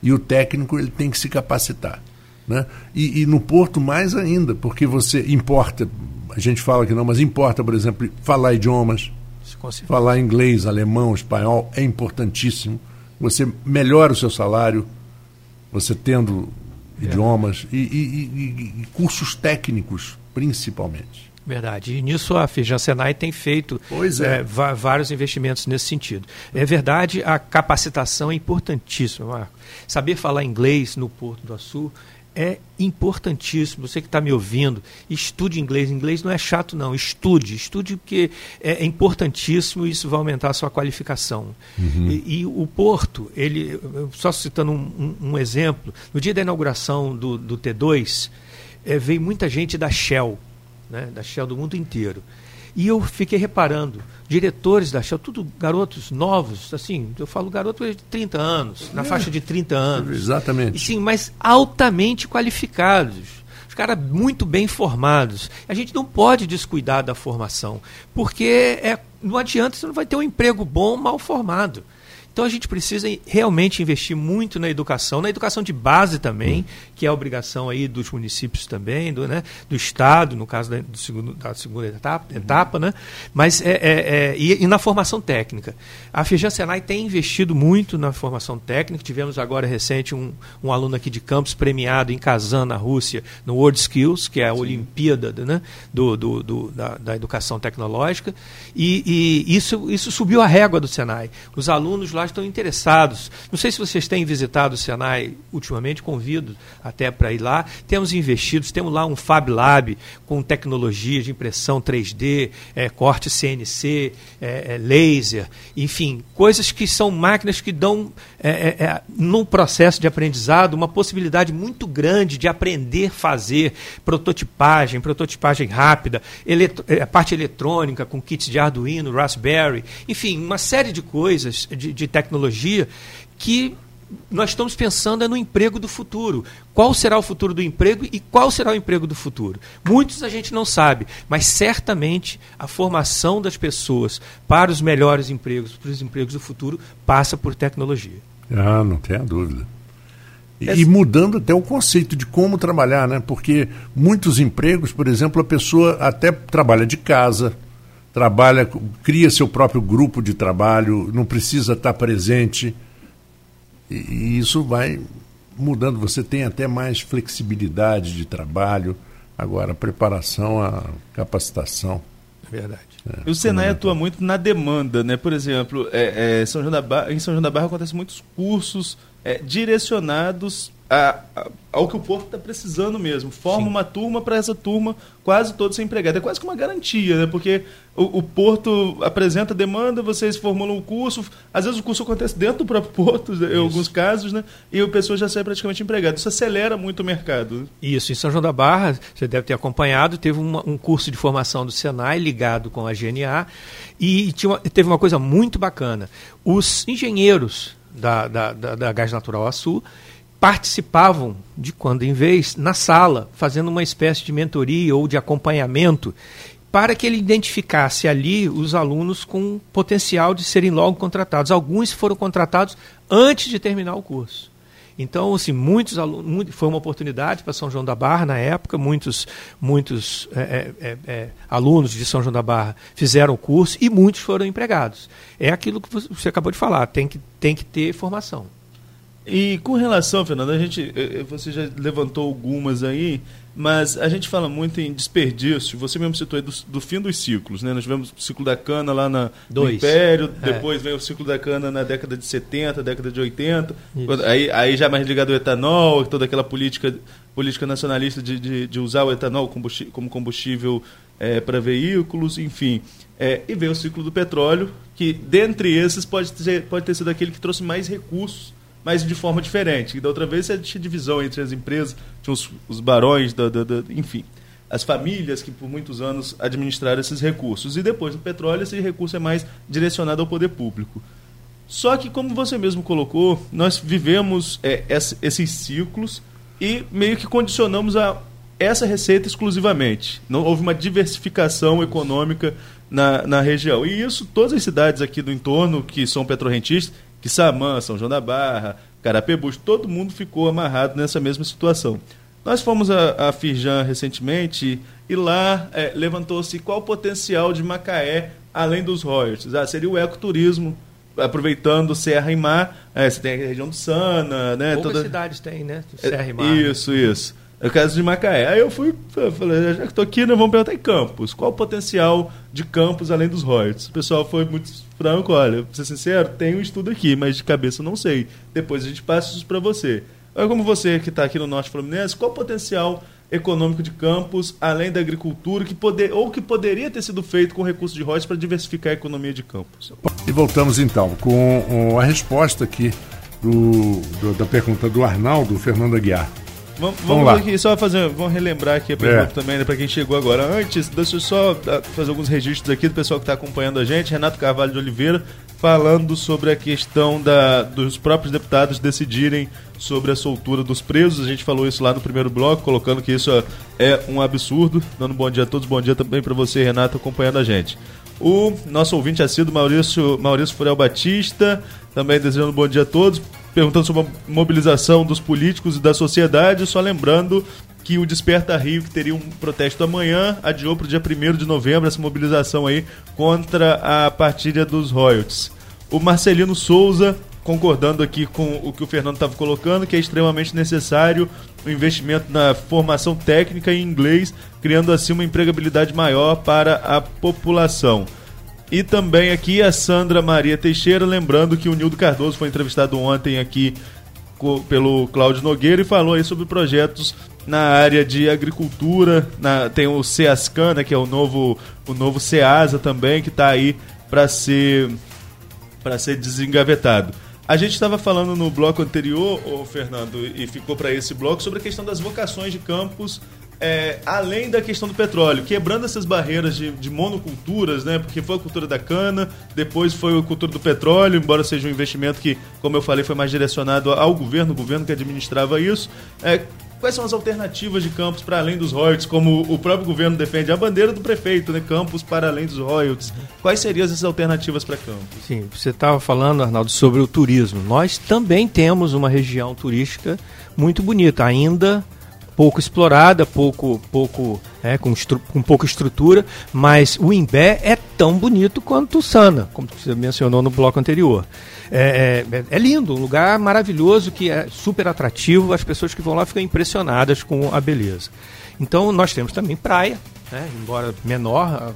e o técnico ele tem que se capacitar, né? E no Porto mais ainda, porque você importa, a gente fala que não, mas importa, por exemplo, falar idiomas, falar inglês, alemão, espanhol é importantíssimo. você melhora o seu salário, você tendo idiomas e cursos técnicos, principalmente. Verdade. E nisso a FIRJAN Senai tem feito vários investimentos nesse sentido. É verdade, a capacitação é importantíssima, Marco. Saber falar inglês no Porto do Açu é importantíssimo. Você que está me ouvindo, estude inglês. Inglês não é chato, não. Estude. Estude porque é importantíssimo e isso vai aumentar a sua qualificação. Uhum. E o Porto, ele, só citando um exemplo, no dia da inauguração do T2, veio muita gente da Shell, né, da Shell do mundo inteiro. E eu fiquei reparando, diretores da Shell, tudo garotos novos, assim, eu falo garoto de 30 anos, na faixa de 30 anos. Exatamente. E, sim, mas altamente qualificados. Os caras muito bem formados. A gente não pode descuidar da formação, porque não adianta, você não vai ter um emprego bom, mal formado. Então a gente precisa realmente investir muito na educação de base também, que é a obrigação aí dos municípios também, do Estado, no caso da segunda etapa, né? Mas e na formação técnica. A FIRJAN Senai tem investido muito na formação técnica. Tivemos agora recente um aluno aqui de Campos premiado em Kazan, na Rússia, no World Skills, que é a Olimpíada, né? da educação tecnológica. E isso subiu a régua do Senai. Os alunos lá estão interessados. Não sei se vocês têm visitado o Senai ultimamente, convido até para ir lá. Temos investido, temos lá um Fab Lab com tecnologias de impressão 3D, corte CNC, laser, enfim, coisas que são máquinas que dão, no processo de aprendizado, uma possibilidade muito grande de aprender a fazer prototipagem rápida, a parte eletrônica com kits de Arduino, Raspberry, enfim, uma série de coisas de tecnologia que nós estamos pensando no emprego do futuro. Qual será o futuro do emprego e qual será o emprego do futuro? Muitos a gente não sabe, mas certamente a formação das pessoas para os melhores empregos, para os empregos do futuro, passa por tecnologia. Ah, não tenha dúvida. E mudando até o conceito de como trabalhar, né? Porque muitos empregos, por exemplo, a pessoa até trabalha de casa, cria seu próprio grupo de trabalho, não precisa estar presente. E isso vai mudando. Você tem até mais flexibilidade de trabalho. Agora, a preparação, a capacitação. É verdade. O Senai atua muito na demanda, né? Por exemplo, em São João da Barra acontecem muitos cursos direcionados ao que o Porto está precisando mesmo. Forma uma turma para essa turma, quase todos são empregados. É quase que uma garantia, né? Porque o Porto apresenta demanda, vocês formulam o curso, às vezes o curso acontece dentro do próprio Porto, em alguns casos, né? E o pessoal já sai praticamente empregado. Isso acelera muito o mercado. Isso, em São João da Barra, você deve ter acompanhado, teve um curso de formação do Senai ligado com a GNA e teve uma coisa muito bacana. Os engenheiros da Gás Natural Açu participavam, de quando em vez, na sala, fazendo uma espécie de mentoria ou de acompanhamento, para que ele identificasse ali os alunos com potencial de serem logo contratados. Alguns foram contratados antes de terminar o curso. Então, assim, muitos alunos, foi uma oportunidade para São João da Barra na época, muitos alunos de São João da Barra fizeram o curso e muitos foram empregados. É aquilo que você acabou de falar, tem que ter formação. E com relação, Fernando, você já levantou algumas aí, mas a gente fala muito em desperdício. Você mesmo citou aí do fim dos ciclos, né? Nós tivemos o ciclo da cana lá no Império, depois veio o ciclo da cana na década de 70, década de 80, aí já mais ligado ao etanol, toda aquela política nacionalista de usar o etanol como combustível para veículos, enfim. E veio o ciclo do petróleo, que dentre esses pode ter sido aquele que trouxe mais recursos, mas de forma diferente. Da outra vez, tinha divisão entre as empresas, tinha os barões, enfim, as famílias que por muitos anos administraram esses recursos. E depois, no petróleo, esse recurso é mais direcionado ao poder público. Só que, como você mesmo colocou, nós vivemos esses ciclos e meio que condicionamos a essa receita exclusivamente. Não houve uma diversificação econômica na região. E isso, todas as cidades aqui do entorno que são petrorrentistas, que Samã, São João da Barra, Carapebus, todo mundo ficou amarrado nessa mesma situação. Nós fomos à FIRJAN recentemente e lá levantou-se qual o potencial de Macaé além dos royalties. Seria o ecoturismo, aproveitando Serra e Mar, você tem a região do Sana, né? Poucas cidades tem, né? Serra e Mar. Isso. É o caso de Macaé. Aí eu fui, falei, já que estou aqui, né, vamos perguntar em Campos. Qual o potencial de Campos além dos royalties? O pessoal foi muito franco, olha, pra ser sincero, tem um estudo aqui, mas de cabeça eu não sei. Depois a gente passa isso para você. Olha, como você que está aqui no Norte Fluminense, qual o potencial econômico de Campos, além da agricultura, que poderia ter sido feito com recursos de royalties para diversificar a economia de Campos? E voltamos então com a resposta aqui da pergunta do Arnaldo Fernando Aguiar. Vamos lá. Aqui, só fazer, vamos relembrar aqui a pergunta também, né, para quem chegou agora. Antes, deixa eu só fazer alguns registros aqui do pessoal que está acompanhando a gente. Renato Carvalho de Oliveira falando sobre a questão dos próprios deputados decidirem sobre a soltura dos presos. A gente falou isso lá no primeiro bloco, colocando que isso é um absurdo. Dando bom dia a todos, bom dia também para você, Renato, acompanhando a gente. O nosso ouvinte assíduo, Maurício Furel Batista, também desejando bom dia a todos, perguntando sobre a mobilização dos políticos e da sociedade, só lembrando que o Desperta Rio, que teria um protesto amanhã, adiou para o dia 1º de novembro essa mobilização aí contra a partilha dos royalties. O Marcelino Souza, concordando aqui com o que o Fernando estava colocando, que é extremamente necessário o investimento na formação técnica em inglês, criando assim uma empregabilidade maior para a população. E também aqui a Sandra Maria Teixeira, lembrando que o Nildo Cardoso foi entrevistado ontem aqui pelo Cláudio Nogueira e falou aí sobre projetos na área de agricultura, tem o CEASCAN, né, que é o novo CEASA também, que está aí para ser desengavetado. A gente estava falando no bloco anterior, Fernando, e ficou para esse bloco, sobre a questão das vocações de Campos, além da questão do petróleo, quebrando essas barreiras de monoculturas, né? Porque foi a cultura da cana, depois foi a cultura do petróleo, embora seja um investimento que, como eu falei, foi mais direcionado ao governo, o governo que administrava isso. Quais são as alternativas de Campos para além dos royalties, como o próprio governo defende a bandeira do prefeito, né? Campos para além dos royalties. Quais seriam essas alternativas para Campos? Sim, você estava falando, Arnaldo, sobre o turismo. Nós também temos uma região turística muito bonita, ainda pouco explorada, com pouca estrutura, mas o Imbé é tão bonito quanto o Sana, como você mencionou no bloco anterior. É lindo, um lugar maravilhoso que é super atrativo, as pessoas que vão lá ficam impressionadas com a beleza. Então nós temos também praia, né? Embora menor,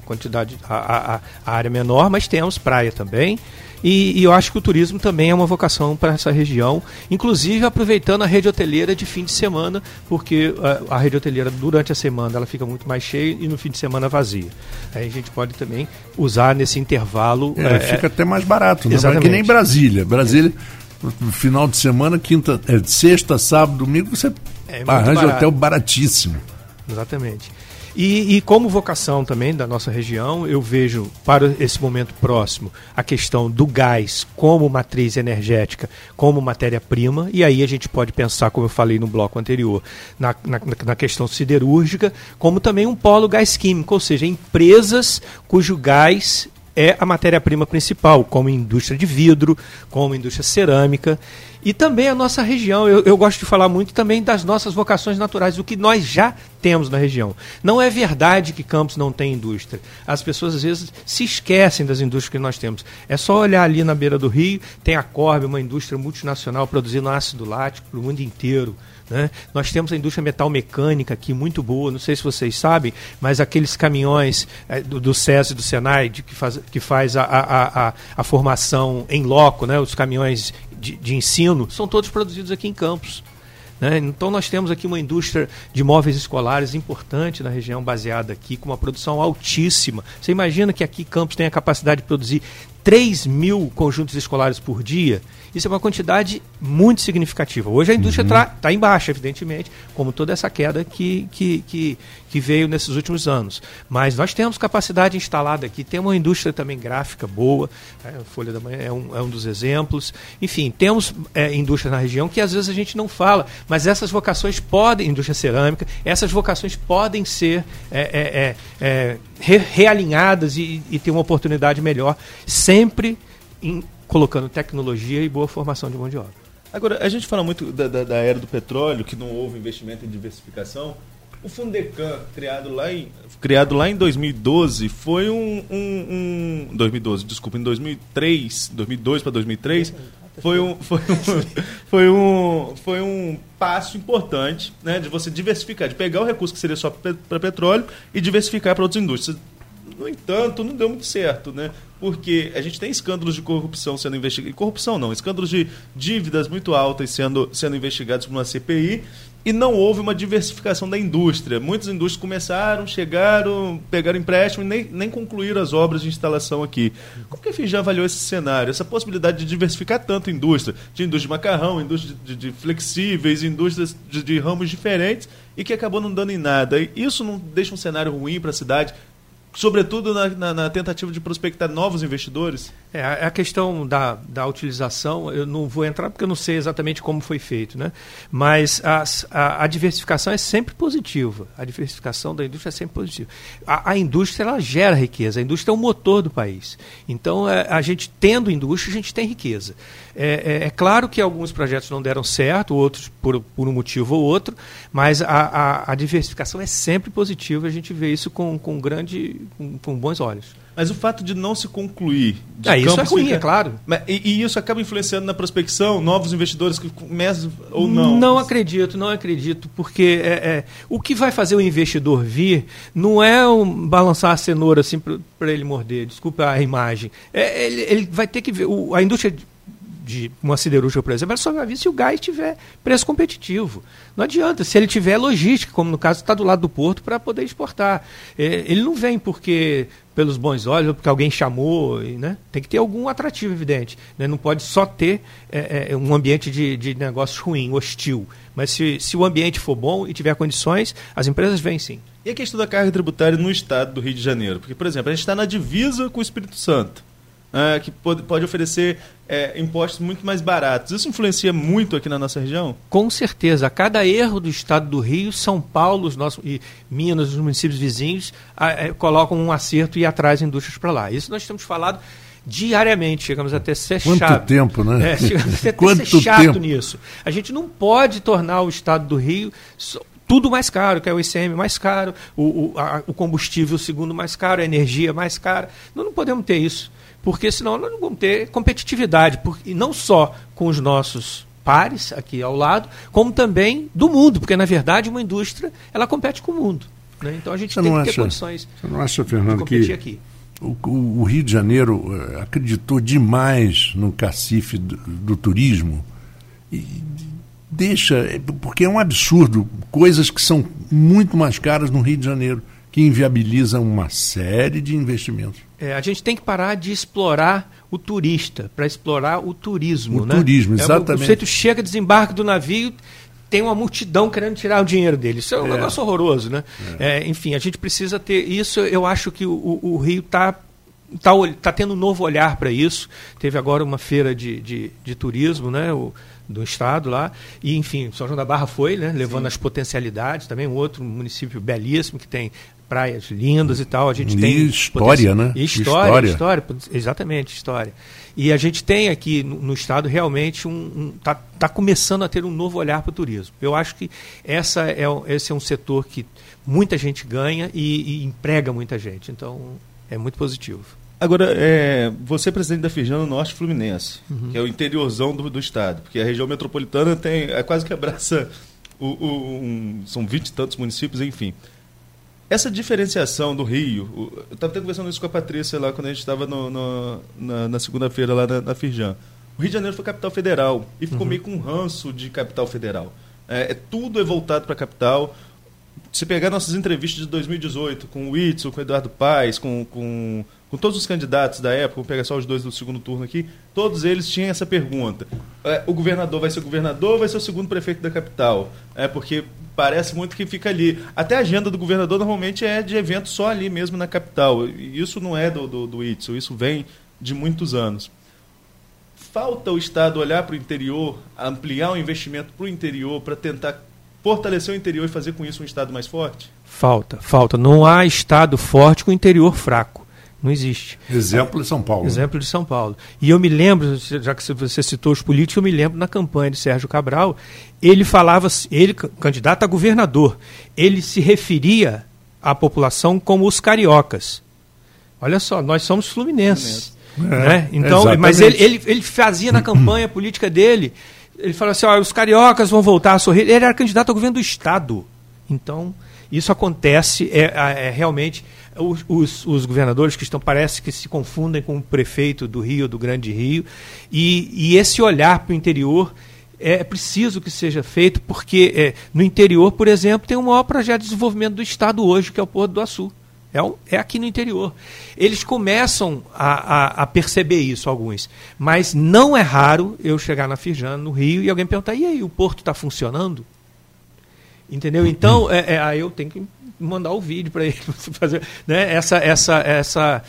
a área menor, mas temos praia também. E eu acho que o turismo também é uma vocação para essa região, inclusive aproveitando a rede hoteleira de fim de semana, porque a rede hoteleira durante a semana ela fica muito mais cheia e no fim de semana vazia. Aí a gente pode também usar nesse intervalo. Fica até mais barato, né? Exatamente. Que nem Brasília. Brasília, no final de semana, sexta, sábado, domingo, você arranja hotel baratíssimo. Exatamente. E como vocação também da nossa região, eu vejo para esse momento próximo a questão do gás como matriz energética, como matéria-prima, e aí a gente pode pensar, como eu falei no bloco anterior, na questão siderúrgica, como também um polo gás químico, ou seja, empresas cujo gás é a matéria-prima principal, como indústria de vidro, como indústria cerâmica. E também a nossa região, eu gosto de falar muito também das nossas vocações naturais, o que nós já temos na região. Não é verdade que Campos não tem indústria. As pessoas às vezes se esquecem das indústrias que nós temos. É só olhar ali na beira do rio, tem a Corbe, uma indústria multinacional produzindo ácido lático para o mundo inteiro, né? Nós temos a indústria metalmecânica aqui muito boa, não sei se vocês sabem, mas aqueles caminhões do SESI e do Senai que faz a formação em loco, né? Os caminhões de ensino são todos produzidos aqui em Campos, né? Então nós temos aqui uma indústria de móveis escolares importante na região, baseada aqui, com uma produção altíssima. Você imagina que aqui Campos tem a capacidade de produzir 3 mil conjuntos escolares por dia? Isso é uma quantidade muito significativa. Hoje a indústria está em baixa, evidentemente, como toda essa queda que veio nesses últimos anos. Mas nós temos capacidade instalada aqui, temos uma indústria também gráfica boa, a Folha da Manhã é um dos exemplos. Enfim, temos indústria na região que às vezes a gente não fala, mas essas vocações podem, indústria cerâmica, essas vocações podem ser realinhadas e ter uma oportunidade melhor, sempre colocando tecnologia e boa formação de mão de obra. Agora, a gente fala muito da era do petróleo, que não houve investimento em diversificação. O Fundecam, criado lá em 2012, foi um 2012, desculpa, em 2003, 2002 para 2003, foi um passo importante, né, de você diversificar, de pegar o recurso que seria só para petróleo e diversificar para outras indústrias. No entanto, não deu muito certo, né? Porque a gente tem escândalos de corrupção sendo investigados. Corrupção não, escândalos de dívidas muito altas sendo investigados por uma CPI, e não houve uma diversificação da indústria. Muitas indústrias começaram, chegaram, pegaram empréstimo e nem concluíram as obras de instalação aqui. Como que a FIRJAN avaliou esse cenário, essa possibilidade de diversificar tanto a indústria? De indústria de macarrão, indústria de flexíveis, indústrias de ramos diferentes, e que acabou não dando em nada. E isso não deixa um cenário ruim para a cidade, sobretudo na tentativa de prospectar novos investidores? A questão da utilização, eu não vou entrar porque eu não sei exatamente como foi feito, né? Mas a diversificação é sempre positiva. A diversificação da indústria é sempre positiva. A indústria, ela gera riqueza. A indústria é o motor do país. Então, a gente tendo indústria, a gente tem riqueza. É claro que alguns projetos não deram certo, outros por um motivo ou outro, mas a diversificação é sempre positiva. A gente vê isso com bons olhos. Mas o fato de não se concluir... isso é ruim, fica... é claro. Mas, e isso acaba influenciando na prospecção, novos investidores que começam ou não? Não acredito, porque o que vai fazer o investidor vir não é balançar a cenoura assim para ele morder, desculpa a imagem. Ele vai ter que ver... A indústria de uma siderúrgica, por exemplo, ela só vai vir se o gás tiver preço competitivo. Não adianta, se ele tiver logística, como no caso está do lado do porto, para poder exportar. Ele não vem porque... pelos bons olhos, ou porque alguém chamou, né? Tem que ter algum atrativo evidente, né? Não pode só ter um ambiente de negócios ruim, hostil. Mas se o ambiente for bom e tiver condições, as empresas vêm sim. E a questão da carga tributária no estado do Rio de Janeiro? Porque, por exemplo, a gente está na divisa com o Espírito Santo, que pode oferecer impostos muito mais baratos. Isso influencia muito aqui na nossa região? Com certeza. A cada erro do estado do Rio, São Paulo e Minas, os municípios vizinhos, colocam um acerto e atrasam indústrias para lá. Isso nós temos falado diariamente, chegamos até ser chato. Quanto tempo, né? Chegamos até ser chato nisso. A gente não pode tornar o estado do Rio... tudo mais caro, que é o ICM mais caro, o combustível segundo mais caro, a energia mais cara. Nós não podemos ter isso, porque senão nós não vamos ter competitividade, e não só com os nossos pares aqui ao lado, como também do mundo, porque na verdade uma indústria ela compete com o mundo, né? Então a gente tem que ter condições. Você não acha, Fernando, que aqui o Rio de Janeiro acreditou demais no cacife do turismo porque é um absurdo, coisas que são muito mais caras no Rio de Janeiro, que inviabilizam uma série de investimentos. A gente tem que parar de explorar o turista, para explorar o turismo. O né? turismo, exatamente. O sujeito chega, desembarca do navio, tem uma multidão querendo tirar o dinheiro dele. Isso é um negócio horroroso, né? Enfim, a gente precisa ter isso. Eu acho que o Rio está tendo um novo olhar para isso. Teve agora uma feira de turismo, né? Do estado lá, e enfim, São João da Barra foi, né, levando as potencialidades também, um outro município belíssimo que tem praias lindas e tal, a gente tem... história, né? História, exatamente, história. E a gente tem aqui no estado realmente tá começando a ter um novo olhar para o turismo. Eu acho que esse é um setor que muita gente ganha e emprega muita gente, então é muito positivo. Agora, você é presidente da FIRJAN no Norte Fluminense, uhum, que é o interiorzão do estado, porque a região metropolitana quase que abraça, são 20 e tantos municípios, enfim. Essa diferenciação do Rio, eu estava até conversando isso com a Patrícia lá, quando a gente estava na segunda-feira lá na FIRJAN. O Rio de Janeiro foi capital federal e ficou meio com um ranço de capital federal. Tudo é voltado para a capital. Se pegar nossas entrevistas de 2018 com o Whitson, com o Eduardo Paes, com todos os candidatos da época, vou pegar só os dois do segundo turno aqui, todos eles tinham essa pergunta. O governador vai ser o governador ou vai ser o segundo prefeito da capital? Porque parece muito que fica ali. Até a agenda do governador normalmente é de evento só ali mesmo na capital. Isso não é do Itzel, isso vem de muitos anos. Falta o Estado olhar para o interior, ampliar o investimento para o interior, para tentar fortalecer o interior e fazer com isso um Estado mais forte? Falta. Não há Estado forte com o interior fraco. Não existe. Exemplo de São Paulo. Exemplo de São Paulo. E eu me lembro, já que você citou os políticos, eu me lembro na campanha de Sérgio Cabral, ele falava, ele, candidato a governador, ele se referia à população como os cariocas. Olha só, nós somos fluminenses. Né? Então, mas ele fazia na campanha política dele, ele falava assim, ó, os cariocas vão voltar a sorrir. Ele era candidato ao governo do Estado. Então, isso acontece, realmente... Os governadores que estão, parece que se confundem com o prefeito do Rio, do Grande Rio, e esse olhar para o interior é preciso que seja feito, porque no interior, por exemplo, tem o maior projeto de desenvolvimento do Estado hoje, que é o Porto do Açu. É aqui no interior. Eles começam a perceber isso, alguns. Mas não é raro eu chegar na FIRJAN, no Rio, e alguém perguntar, e aí, o Porto está funcionando? Entendeu? Então, aí eu tenho que mandar o vídeo para ele fazer, né? Essa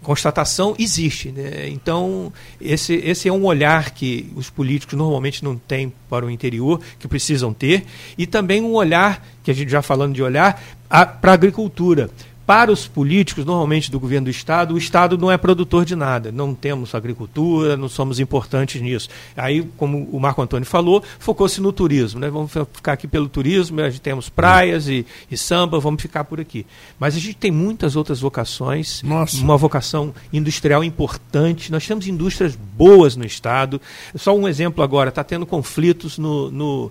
constatação existe, né? Então esse é um olhar que os políticos normalmente não têm para o interior, que precisam ter, e também um olhar, que a gente já falando de olhar, para a agricultura. Para os políticos, normalmente do governo do Estado, o Estado não é produtor de nada. Não temos agricultura, não somos importantes nisso. Aí, como o Marco Antônio falou, focou-se no turismo, né? Vamos ficar aqui pelo turismo, a gente temos praias e samba, vamos ficar por aqui. Mas a gente tem muitas outras vocações. Nossa. Uma vocação industrial importante. Nós temos indústrias boas no Estado. Só um exemplo agora, está tendo conflitos no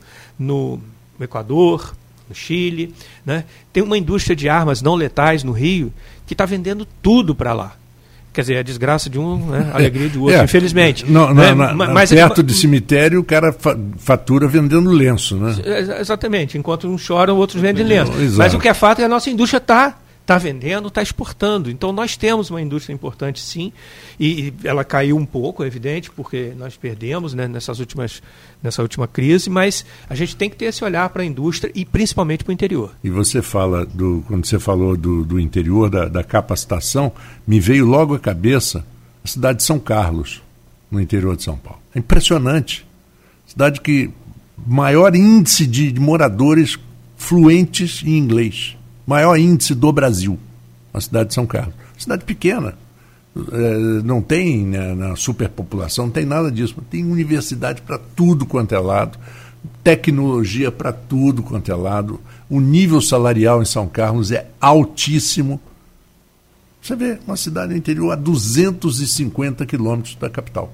Equador, no Chile, né? Tem uma indústria de armas não letais no Rio que está vendendo tudo para lá. Quer dizer, a desgraça de um, né? A alegria do outro, infelizmente. Mas perto de cemitério, o cara fatura vendendo lenço, né? Exatamente. Enquanto uns choram, outros vendem lenço. Exato. Mas o que é fato é que a nossa indústria está vendendo, está exportando. Então, nós temos uma indústria importante, sim, e ela caiu um pouco, é evidente, porque nós perdemos, né, nessa última crise, mas a gente tem que ter esse olhar para a indústria e principalmente para o interior. E você fala, quando você falou do interior, da capacitação, me veio logo à cabeça a cidade de São Carlos, no interior de São Paulo. É impressionante. Cidade que maior índice de moradores fluentes em inglês. Maior índice do Brasil, a cidade de São Carlos. Cidade pequena, não tem, né, na superpopulação, não tem nada disso, mas tem universidade para tudo quanto é lado, tecnologia para tudo quanto é lado, o nível salarial em São Carlos é altíssimo. Você vê, uma cidade interior a 250 quilômetros da capital.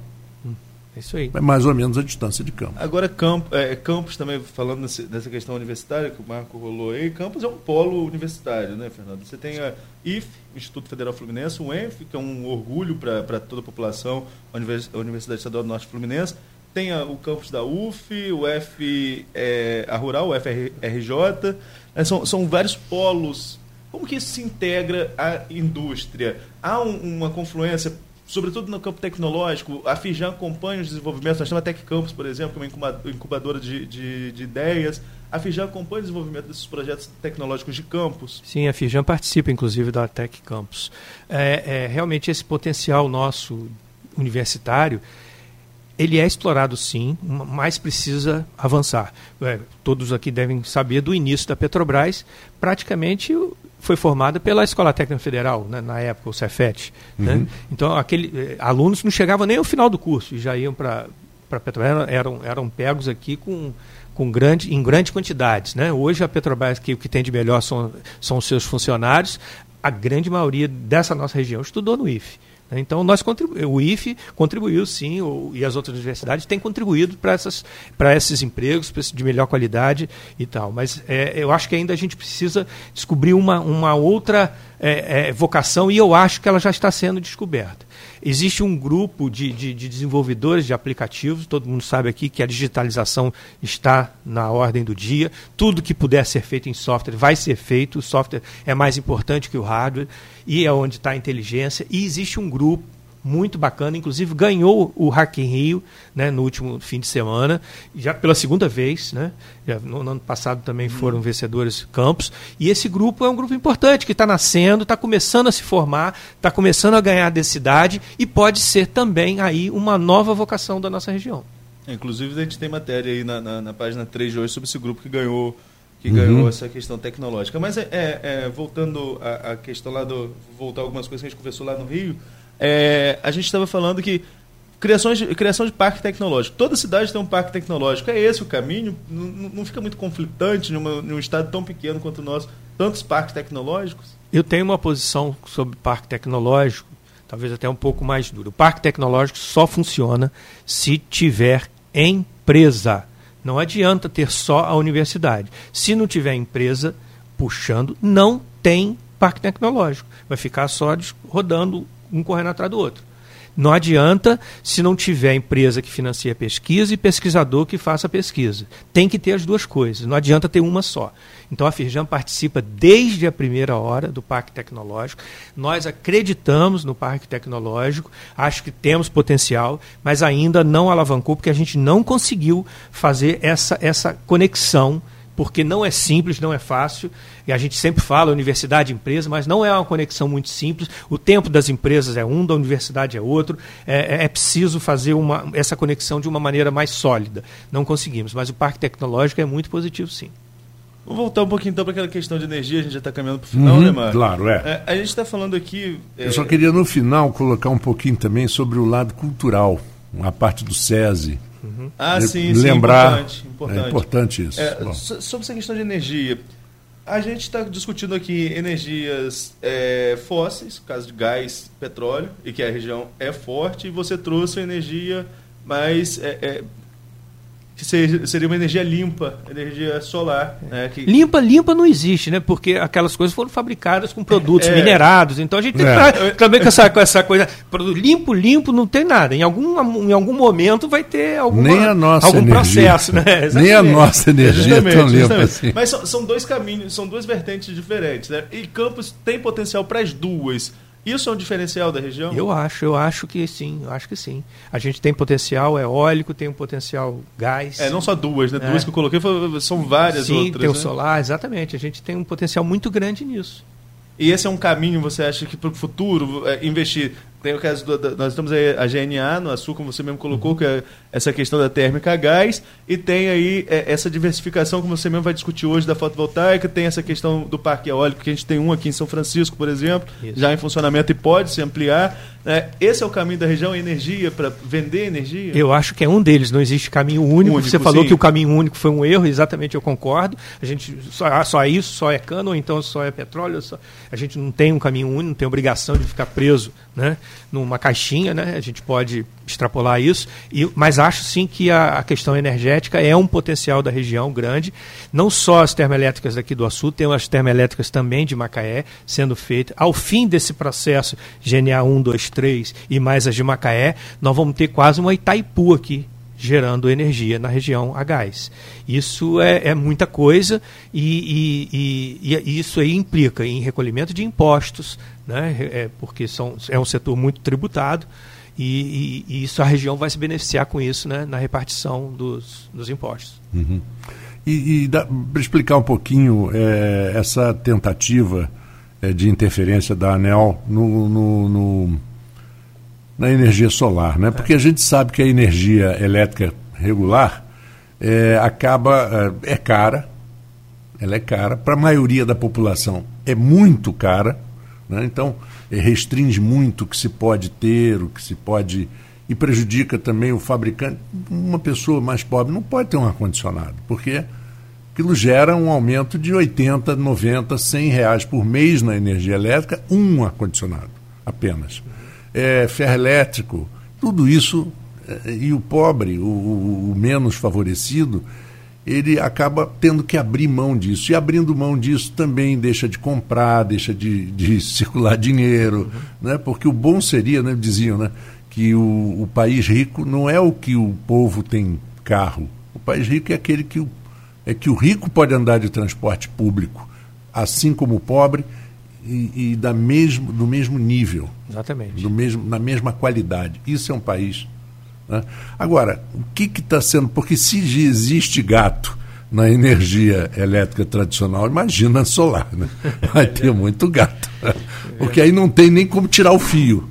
Isso aí. É mais ou menos a distância de Campos. Agora, Campos também, falando dessa questão universitária que o Marco rolou aí, Campos é um polo universitário, né, Fernando? Você tem a IFE, Instituto Federal Fluminense, o ENF, que é um orgulho para toda a população, a Universidade Estadual do Norte Fluminense, tem o campus da UF, a Rural, o FRJ, né? São vários polos. Como que isso se integra à indústria? Há uma confluência, sobretudo no campo tecnológico. A FIRJAN acompanha os desenvolvimentos. Nós temos a Tech Campus, por exemplo, que é uma incubadora de ideias. A FIRJAN acompanha o desenvolvimento desses projetos tecnológicos de campus. Sim, a FIRJAN participa, inclusive, da Tech Campus. Realmente, esse potencial nosso universitário, ele é explorado, sim, mas precisa avançar. Todos aqui devem saber do início da Petrobras, praticamente... foi formada pela Escola Técnica Federal, né, na época, o Cefet. Uhum. Né? Então, alunos não chegavam nem ao final do curso e já iam para a Petrobras, eram pegos aqui em grandes quantidades. Né? Hoje, a Petrobras, o que tem de melhor são os seus funcionários. A grande maioria dessa nossa região estudou no IFE. Né? Então, o IFE contribuiu, sim, e as outras universidades têm contribuído para esses empregos de melhor qualidade e tal. Mas eu acho que ainda a gente precisa descobrir uma outra vocação, e eu acho que ela já está sendo descoberta. Existe um grupo de desenvolvedores de aplicativos, todo mundo sabe aqui que a digitalização está na ordem do dia, tudo que puder ser feito em software vai ser feito, o software é mais importante que o hardware, e é onde está a inteligência, e existe um grupo muito bacana, inclusive ganhou o Hack in Rio, né, no último fim de semana, já pela segunda vez, né, já no ano passado também foram vencedores Campos, e esse grupo é um grupo importante, que está nascendo, está começando a se formar, está começando a ganhar densidade, e pode ser também aí uma nova vocação da nossa região. Inclusive a gente tem matéria aí na página 3 de hoje sobre esse grupo que ganhou que ganhou essa questão tecnológica. Mas voltando à questão lá voltar algumas coisas que a gente conversou lá no Rio, a gente estava falando que criação de parque tecnológico. Toda cidade tem um parque tecnológico. É esse o caminho? Não fica muito conflitante num estado tão pequeno quanto o nosso? Tantos parques tecnológicos? Eu tenho uma posição sobre parque tecnológico, talvez até um pouco mais dura. O parque tecnológico só funciona se tiver empresa. Não adianta ter só a universidade. Se não tiver empresa puxando, não tem parque tecnológico. Vai ficar só rodando, um correndo atrás do outro. Não adianta se não tiver empresa que financie a pesquisa e pesquisador que faça a pesquisa. Tem que ter as duas coisas, não adianta ter uma só. Então a FIRJAN participa desde a primeira hora do Parque Tecnológico. Nós acreditamos no Parque Tecnológico, acho que temos potencial, mas ainda não alavancou porque a gente não conseguiu fazer essa conexão, porque não é simples, não é fácil, e a gente sempre fala universidade e empresa, mas não é uma conexão muito simples, o tempo das empresas é um, da universidade é outro, é preciso fazer essa conexão de uma maneira mais sólida, não conseguimos, mas o parque tecnológico é muito positivo, sim. Vamos voltar um pouquinho então para aquela questão de energia, a gente já está caminhando para o final, né, Marcos? Claro, a gente está falando aqui... Eu só queria no final colocar um pouquinho também sobre o lado cultural, a parte do SESI. Lembrar, importante. É importante isso. Sobre essa questão de energia, a gente está discutindo aqui energias fósseis, no caso de gás, petróleo, e que a região é forte, e você trouxe a energia mais... que seria uma energia limpa, energia solar. Né, que... Limpa não existe, né? Porque aquelas coisas foram fabricadas com produtos minerados. Então a gente tem que também com essa coisa. Limpo não tem nada. Em algum momento vai ter algum processo. Né? Nem a nossa energia é tão limpa assim. Mas são dois caminhos, são duas vertentes diferentes. Né? E Campos tem potencial para as duas. Isso é um diferencial da região? Eu acho que sim. A gente tem potencial eólico, tem um potencial gás. Não só duas, né? Duas que eu coloquei, são várias outras. Sim, tem o solar, exatamente. A gente tem um potencial muito grande nisso. E esse é um caminho, você acha, que para o futuro investir... Tem o caso nós temos aí a GNA no Açu, como você mesmo colocou, que é essa questão da térmica a gás, e tem aí essa diversificação, como você mesmo vai discutir hoje, da fotovoltaica, tem essa questão do parque eólico, que a gente tem um aqui em São Francisco, por exemplo, já em funcionamento e pode se ampliar. Esse é o caminho da região, energia, para vender energia? Eu acho que é um deles, não existe caminho único. Você falou que o caminho único foi um erro, exatamente, eu concordo. A gente só isso, só é cano, ou então só é petróleo. A gente não tem um caminho único, não tem obrigação de ficar preso, né? Numa caixinha, né? A gente pode extrapolar isso, mas acho sim que a questão energética é um potencial da região grande, não só as termoelétricas daqui do Açu, tem as termoelétricas também de Macaé sendo feitas. Ao fim desse processo, GNA 1, 2, 3 e mais as de Macaé, nós vamos ter quase uma Itaipu aqui, gerando energia na região a gás. Isso é muita coisa e isso aí implica em recolhimento de impostos, né? Porque é um setor muito tributado e isso, a região vai se beneficiar com isso, né? Na repartição dos impostos. E dá para explicar um pouquinho essa tentativa de interferência da ANEEL na energia solar, né? Porque a gente sabe que a energia elétrica regular é cara para a maioria da população, é muito cara, né? Então restringe muito o que se pode ter, e prejudica também o fabricante. Uma pessoa mais pobre não pode ter um ar-condicionado, porque aquilo gera um aumento de 80, 90, 100 reais por mês na energia elétrica, um ar-condicionado apenas. Ferro elétrico, tudo isso, e o pobre, o menos favorecido, ele acaba tendo que abrir mão disso, e abrindo mão disso também deixa de comprar, deixa de circular dinheiro, né? Porque o bom seria, né, diziam, né, que o país rico não é o que o povo tem carro, o país rico é aquele que o rico pode andar de transporte público, assim como o pobre, e do mesmo nível. Exatamente. Na mesma qualidade. Isso é um país. Né? Agora, o que está sendo... Porque se existe gato na energia elétrica tradicional, imagina a solar. Né? Vai ter muito gato. Né? Porque aí não tem nem como tirar o fio.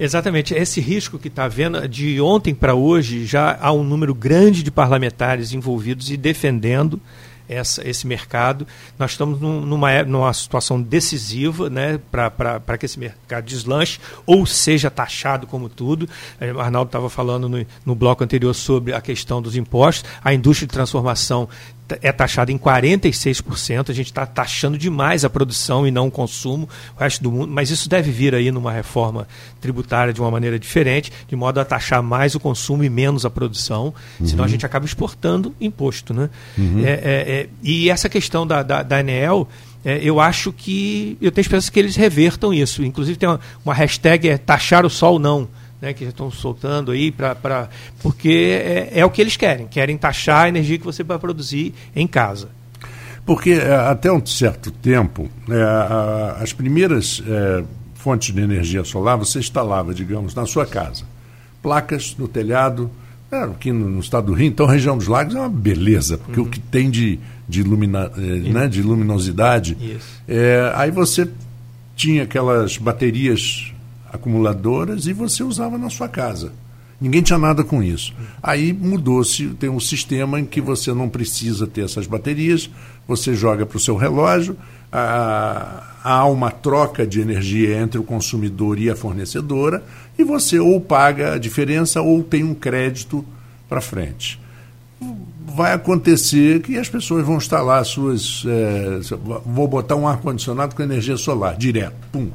Exatamente. Esse risco que está havendo, de ontem para hoje, já há um número grande de parlamentares envolvidos e defendendo esse mercado. Nós estamos numa situação decisiva, né, para que esse mercado deslanche ou seja taxado como tudo. O Arnaldo estava falando no bloco anterior sobre a questão dos impostos. A indústria de transformação é taxada em 46%, a gente está taxando demais a produção e não o consumo, o resto do mundo, mas isso deve vir aí numa reforma tributária de uma maneira diferente, de modo a taxar mais o consumo e menos a produção, senão a gente acaba exportando imposto, né? E essa questão da ANEEL, eu acho que, eu tenho esperança que eles revertam isso, inclusive tem uma hashtag taxar o sol não, né, que já estão soltando aí, porque é o que eles querem taxar a energia que você vai produzir em casa. Porque até um certo tempo, as primeiras fontes de energia solar você instalava, digamos, na sua casa. Placas no telhado, aqui no estado do Rio, então região dos lagos é uma beleza, porque o que tem de luminosidade. Aí você tinha aquelas baterias acumuladoras e você usava na sua casa. Ninguém tinha nada com isso. Aí mudou-se, tem um sistema em que você não precisa ter essas baterias, você joga para o seu relógio, há uma troca de energia entre o consumidor e a fornecedora e você ou paga a diferença ou tem um crédito para frente. Vai acontecer que as pessoas vão instalar suas... vou botar um ar-condicionado com energia solar, direto, pum,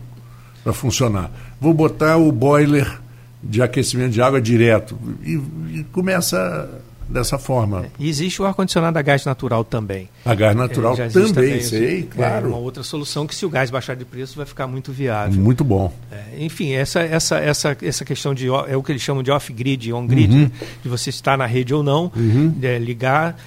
para funcionar. Vou botar o boiler de aquecimento de água direto. E começa dessa forma. E existe o ar-condicionado a gás natural também. A gás natural também, sei, claro. É uma outra solução que, se o gás baixar de preço, vai ficar muito viável. Muito bom. Enfim, essa questão de o que eles chamam de off-grid, on-grid, né? De você estar na rede ou não, ligar.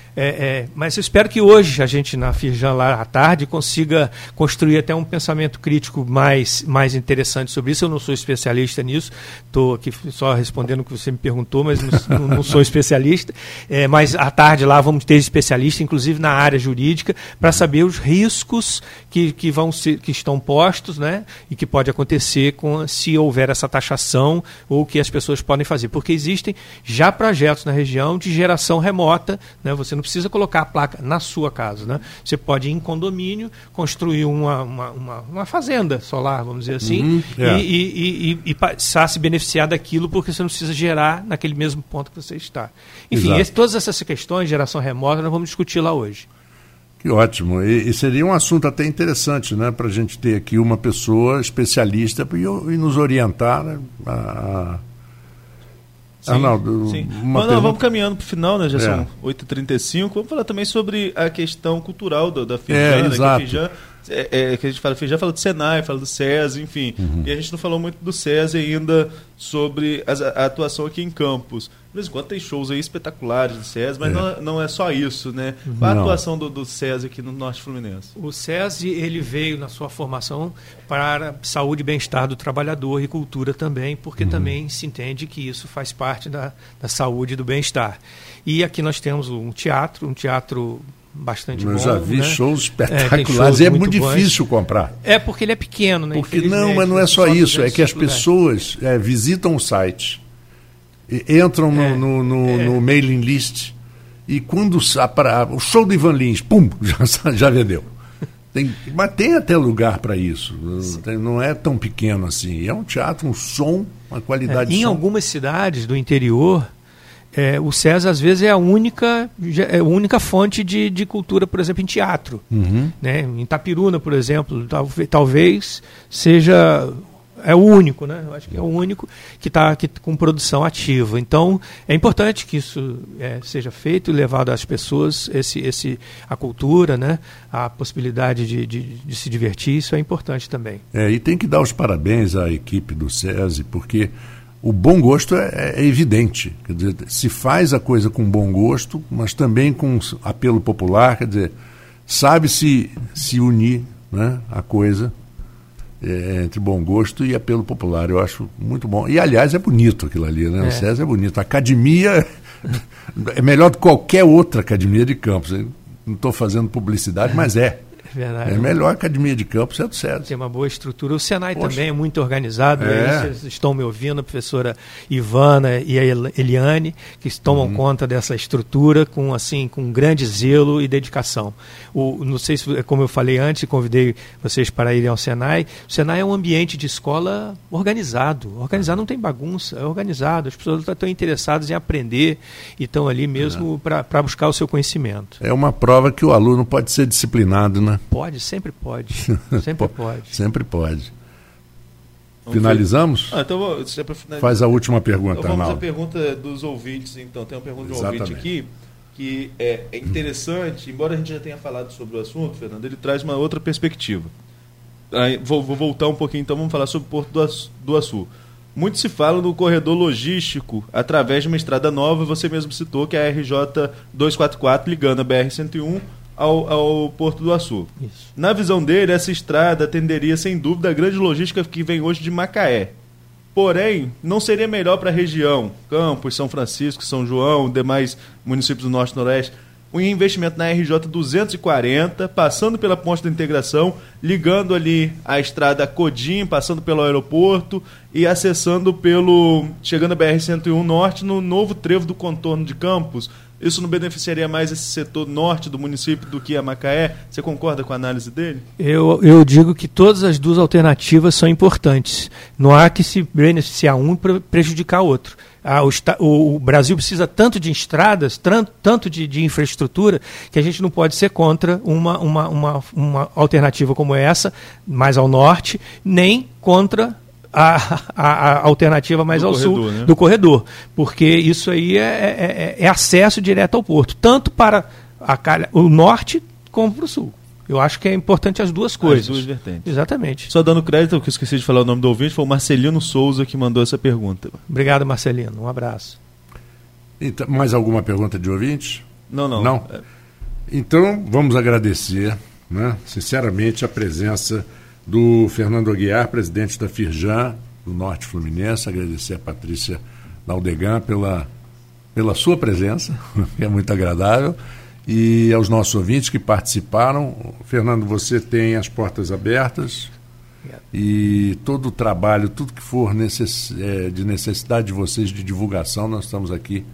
Mas eu espero que hoje a gente, na FIRJAN, lá à tarde, consiga construir até um pensamento crítico mais interessante sobre isso. Eu não sou especialista nisso, estou aqui só respondendo o que você me perguntou, mas não sou especialista. Mas à tarde lá vamos ter especialistas, inclusive na área jurídica, para saber os riscos que estão postos, né, e que pode acontecer se houver essa taxação ou o que as pessoas podem fazer. Porque existem já projetos na região de geração remota, né, você não precisa colocar a placa na sua casa, né, você pode ir em condomínio, construir uma fazenda solar, vamos dizer assim, e passar a se beneficiar daquilo porque você não precisa gerar naquele mesmo ponto que você está. Enfim, todas essas questões, geração remota, nós vamos discutir lá hoje. Que ótimo. E seria um assunto até interessante, né, para a gente ter aqui uma pessoa especialista e nos orientar, né, Sim, Arnaldo, sim. Mas não, vamos caminhando para o final, né? Já são 8h35. Vamos falar também sobre a questão cultural da FIRJAN, exato. Que a gente fala, já falou do Senai, fala do SESI, enfim. E a gente não falou muito do SESI ainda sobre a atuação aqui em Campos. De vez em quando tem shows aí espetaculares do SESI, mas não é só isso, né? Qual a atuação do SESI aqui no Norte Fluminense? O SESI, ele veio na sua formação para saúde e bem-estar do trabalhador e cultura também, porque também se entende que isso faz parte da saúde e do bem-estar. E aqui nós temos um teatro bastante bom. Eu já vi, né? Shows espetaculares. É muito difícil comprar. Porque ele é pequeno, né? Porque não, mas não é só isso. É que as pessoas visitam o site, entram no mailing list e quando o show do Ivan Lins, pum, já vendeu. Mas tem até lugar para isso. Não é tão pequeno assim. É um teatro, um som, uma qualidade de som. Em algumas cidades do interior... o SESI, às vezes, é a única fonte de cultura, por exemplo, em teatro. Né? Em Itapiruna, por exemplo, talvez seja... É o único, né? Eu acho que é o único que está com produção ativa. Então, é importante que isso seja feito e levado às pessoas, a cultura, né? A possibilidade de se divertir, isso é importante também. E tem que dar os parabéns à equipe do SESI, porque... O bom gosto é evidente, quer dizer, se faz a coisa com bom gosto, mas também com apelo popular, quer dizer, sabe-se se unir, né, a coisa entre bom gosto e apelo popular, eu acho muito bom. E, aliás, é bonito aquilo ali, né? O SESI é bonito. A academia é melhor do que qualquer outra academia de Campos. Eu não estou fazendo publicidade, mas Verdade. É melhor que a academia de campus é do SESI. Tem uma boa estrutura. O Senai também é muito organizado. É. Vocês estão me ouvindo, a professora Ivana e a Eliane, que tomam conta dessa estrutura com grande zelo e dedicação. Não sei se, como eu falei antes, convidei vocês para irem ao Senai. O Senai é um ambiente de escola organizado. Organizado não tem bagunça, é organizado. As pessoas estão interessadas em aprender e estão ali mesmo para buscar o seu conhecimento. É uma prova que o aluno pode ser disciplinado, né? Pode, sempre pode. Sempre pode. Sempre pode. Finalizamos? Ah, então faz a última pergunta, Arnaldo. Vamos à pergunta dos ouvintes, então. Tem uma pergunta de um ouvinte aqui que é interessante, embora a gente já tenha falado sobre o assunto, Fernando, ele traz uma outra perspectiva. Aí, vou voltar um pouquinho, então vamos falar sobre o Porto do Açu. Muito se fala no corredor logístico através de uma estrada nova, você mesmo citou que é a RJ 244 ligando a BR-101 ao Porto do Açu. Isso. Na visão dele, essa estrada atenderia sem dúvida a grande logística que vem hoje de Macaé. Porém, não seria melhor para a região, Campos, São Francisco, São João, demais municípios do Norte e Noroeste, um investimento na RJ 240, passando pela Ponte da Integração, ligando ali a estrada Codim, passando pelo aeroporto e acessando chegando a BR-101 Norte no novo trevo do contorno de Campos? Isso não beneficiaria mais esse setor norte do município do que a Macaé? Você concorda com a análise dele? Eu digo que todas as duas alternativas são importantes. Não há que se beneficiar um para prejudicar o outro. O Brasil precisa tanto de estradas, tanto de infraestrutura, que a gente não pode ser contra uma alternativa como essa, mais ao norte, nem contra a alternativa mais ao sul, né? Do corredor, porque isso aí é acesso direto ao porto, tanto para o norte como para o sul. Eu acho que é importante as duas coisas. As duas vertentes. Exatamente. Só dando crédito, eu esqueci de falar o nome do ouvinte, foi o Marcelino Souza que mandou essa pergunta. Obrigado, Marcelino. Um abraço. Então, mais alguma pergunta de ouvinte? Não. Então, vamos agradecer, né, sinceramente, a presença do Fernando Aguiar, presidente da FIRJAN, do Norte Fluminense, agradecer a Patrícia Laudegan pela sua presença, que é muito agradável, e aos nossos ouvintes que participaram. Fernando, você tem as portas abertas e todo o trabalho, tudo que for de necessidade de vocês, de divulgação, nós estamos aqui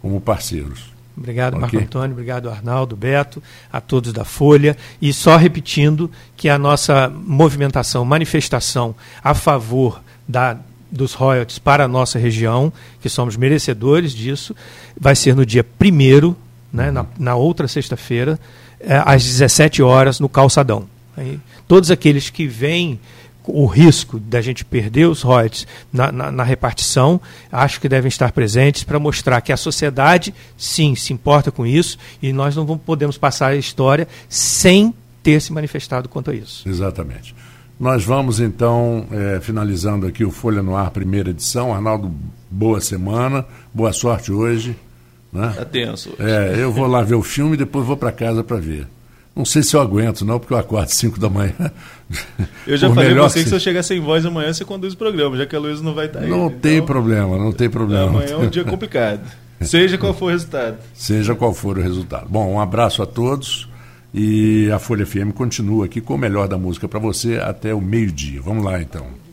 como parceiros. Obrigado, Marco Antônio, obrigado, Arnaldo, Beto, a todos da Folha. E só repetindo que a nossa manifestação a favor dos royalties para a nossa região, que somos merecedores disso, vai ser no dia 1º, né, na outra sexta-feira, às 17 horas, no Calçadão. Aí, todos aqueles que vêm o risco da gente perder os royalties na repartição, acho que devem estar presentes para mostrar que a sociedade, sim, se importa com isso e nós não podemos passar a história sem ter se manifestado quanto a isso. Exatamente. Nós vamos, então, finalizando aqui o Folha no Ar, primeira edição. Arnaldo, boa semana, boa sorte hoje. Né? Tá tenso hoje. Eu vou lá ver o filme e depois vou para casa para ver. Não sei se eu aguento, não, porque eu acordo às 5 da manhã. Eu já falei para você que se eu chegar sem voz amanhã, você conduz o programa, já que a Luísa não vai estar aí. Não tem problema, não tem problema. Amanhã é um dia complicado, seja qual for o resultado. Seja qual for o resultado. Bom, um abraço a todos e a Folha FM continua aqui com o melhor da música para você até o meio-dia. Vamos lá, então.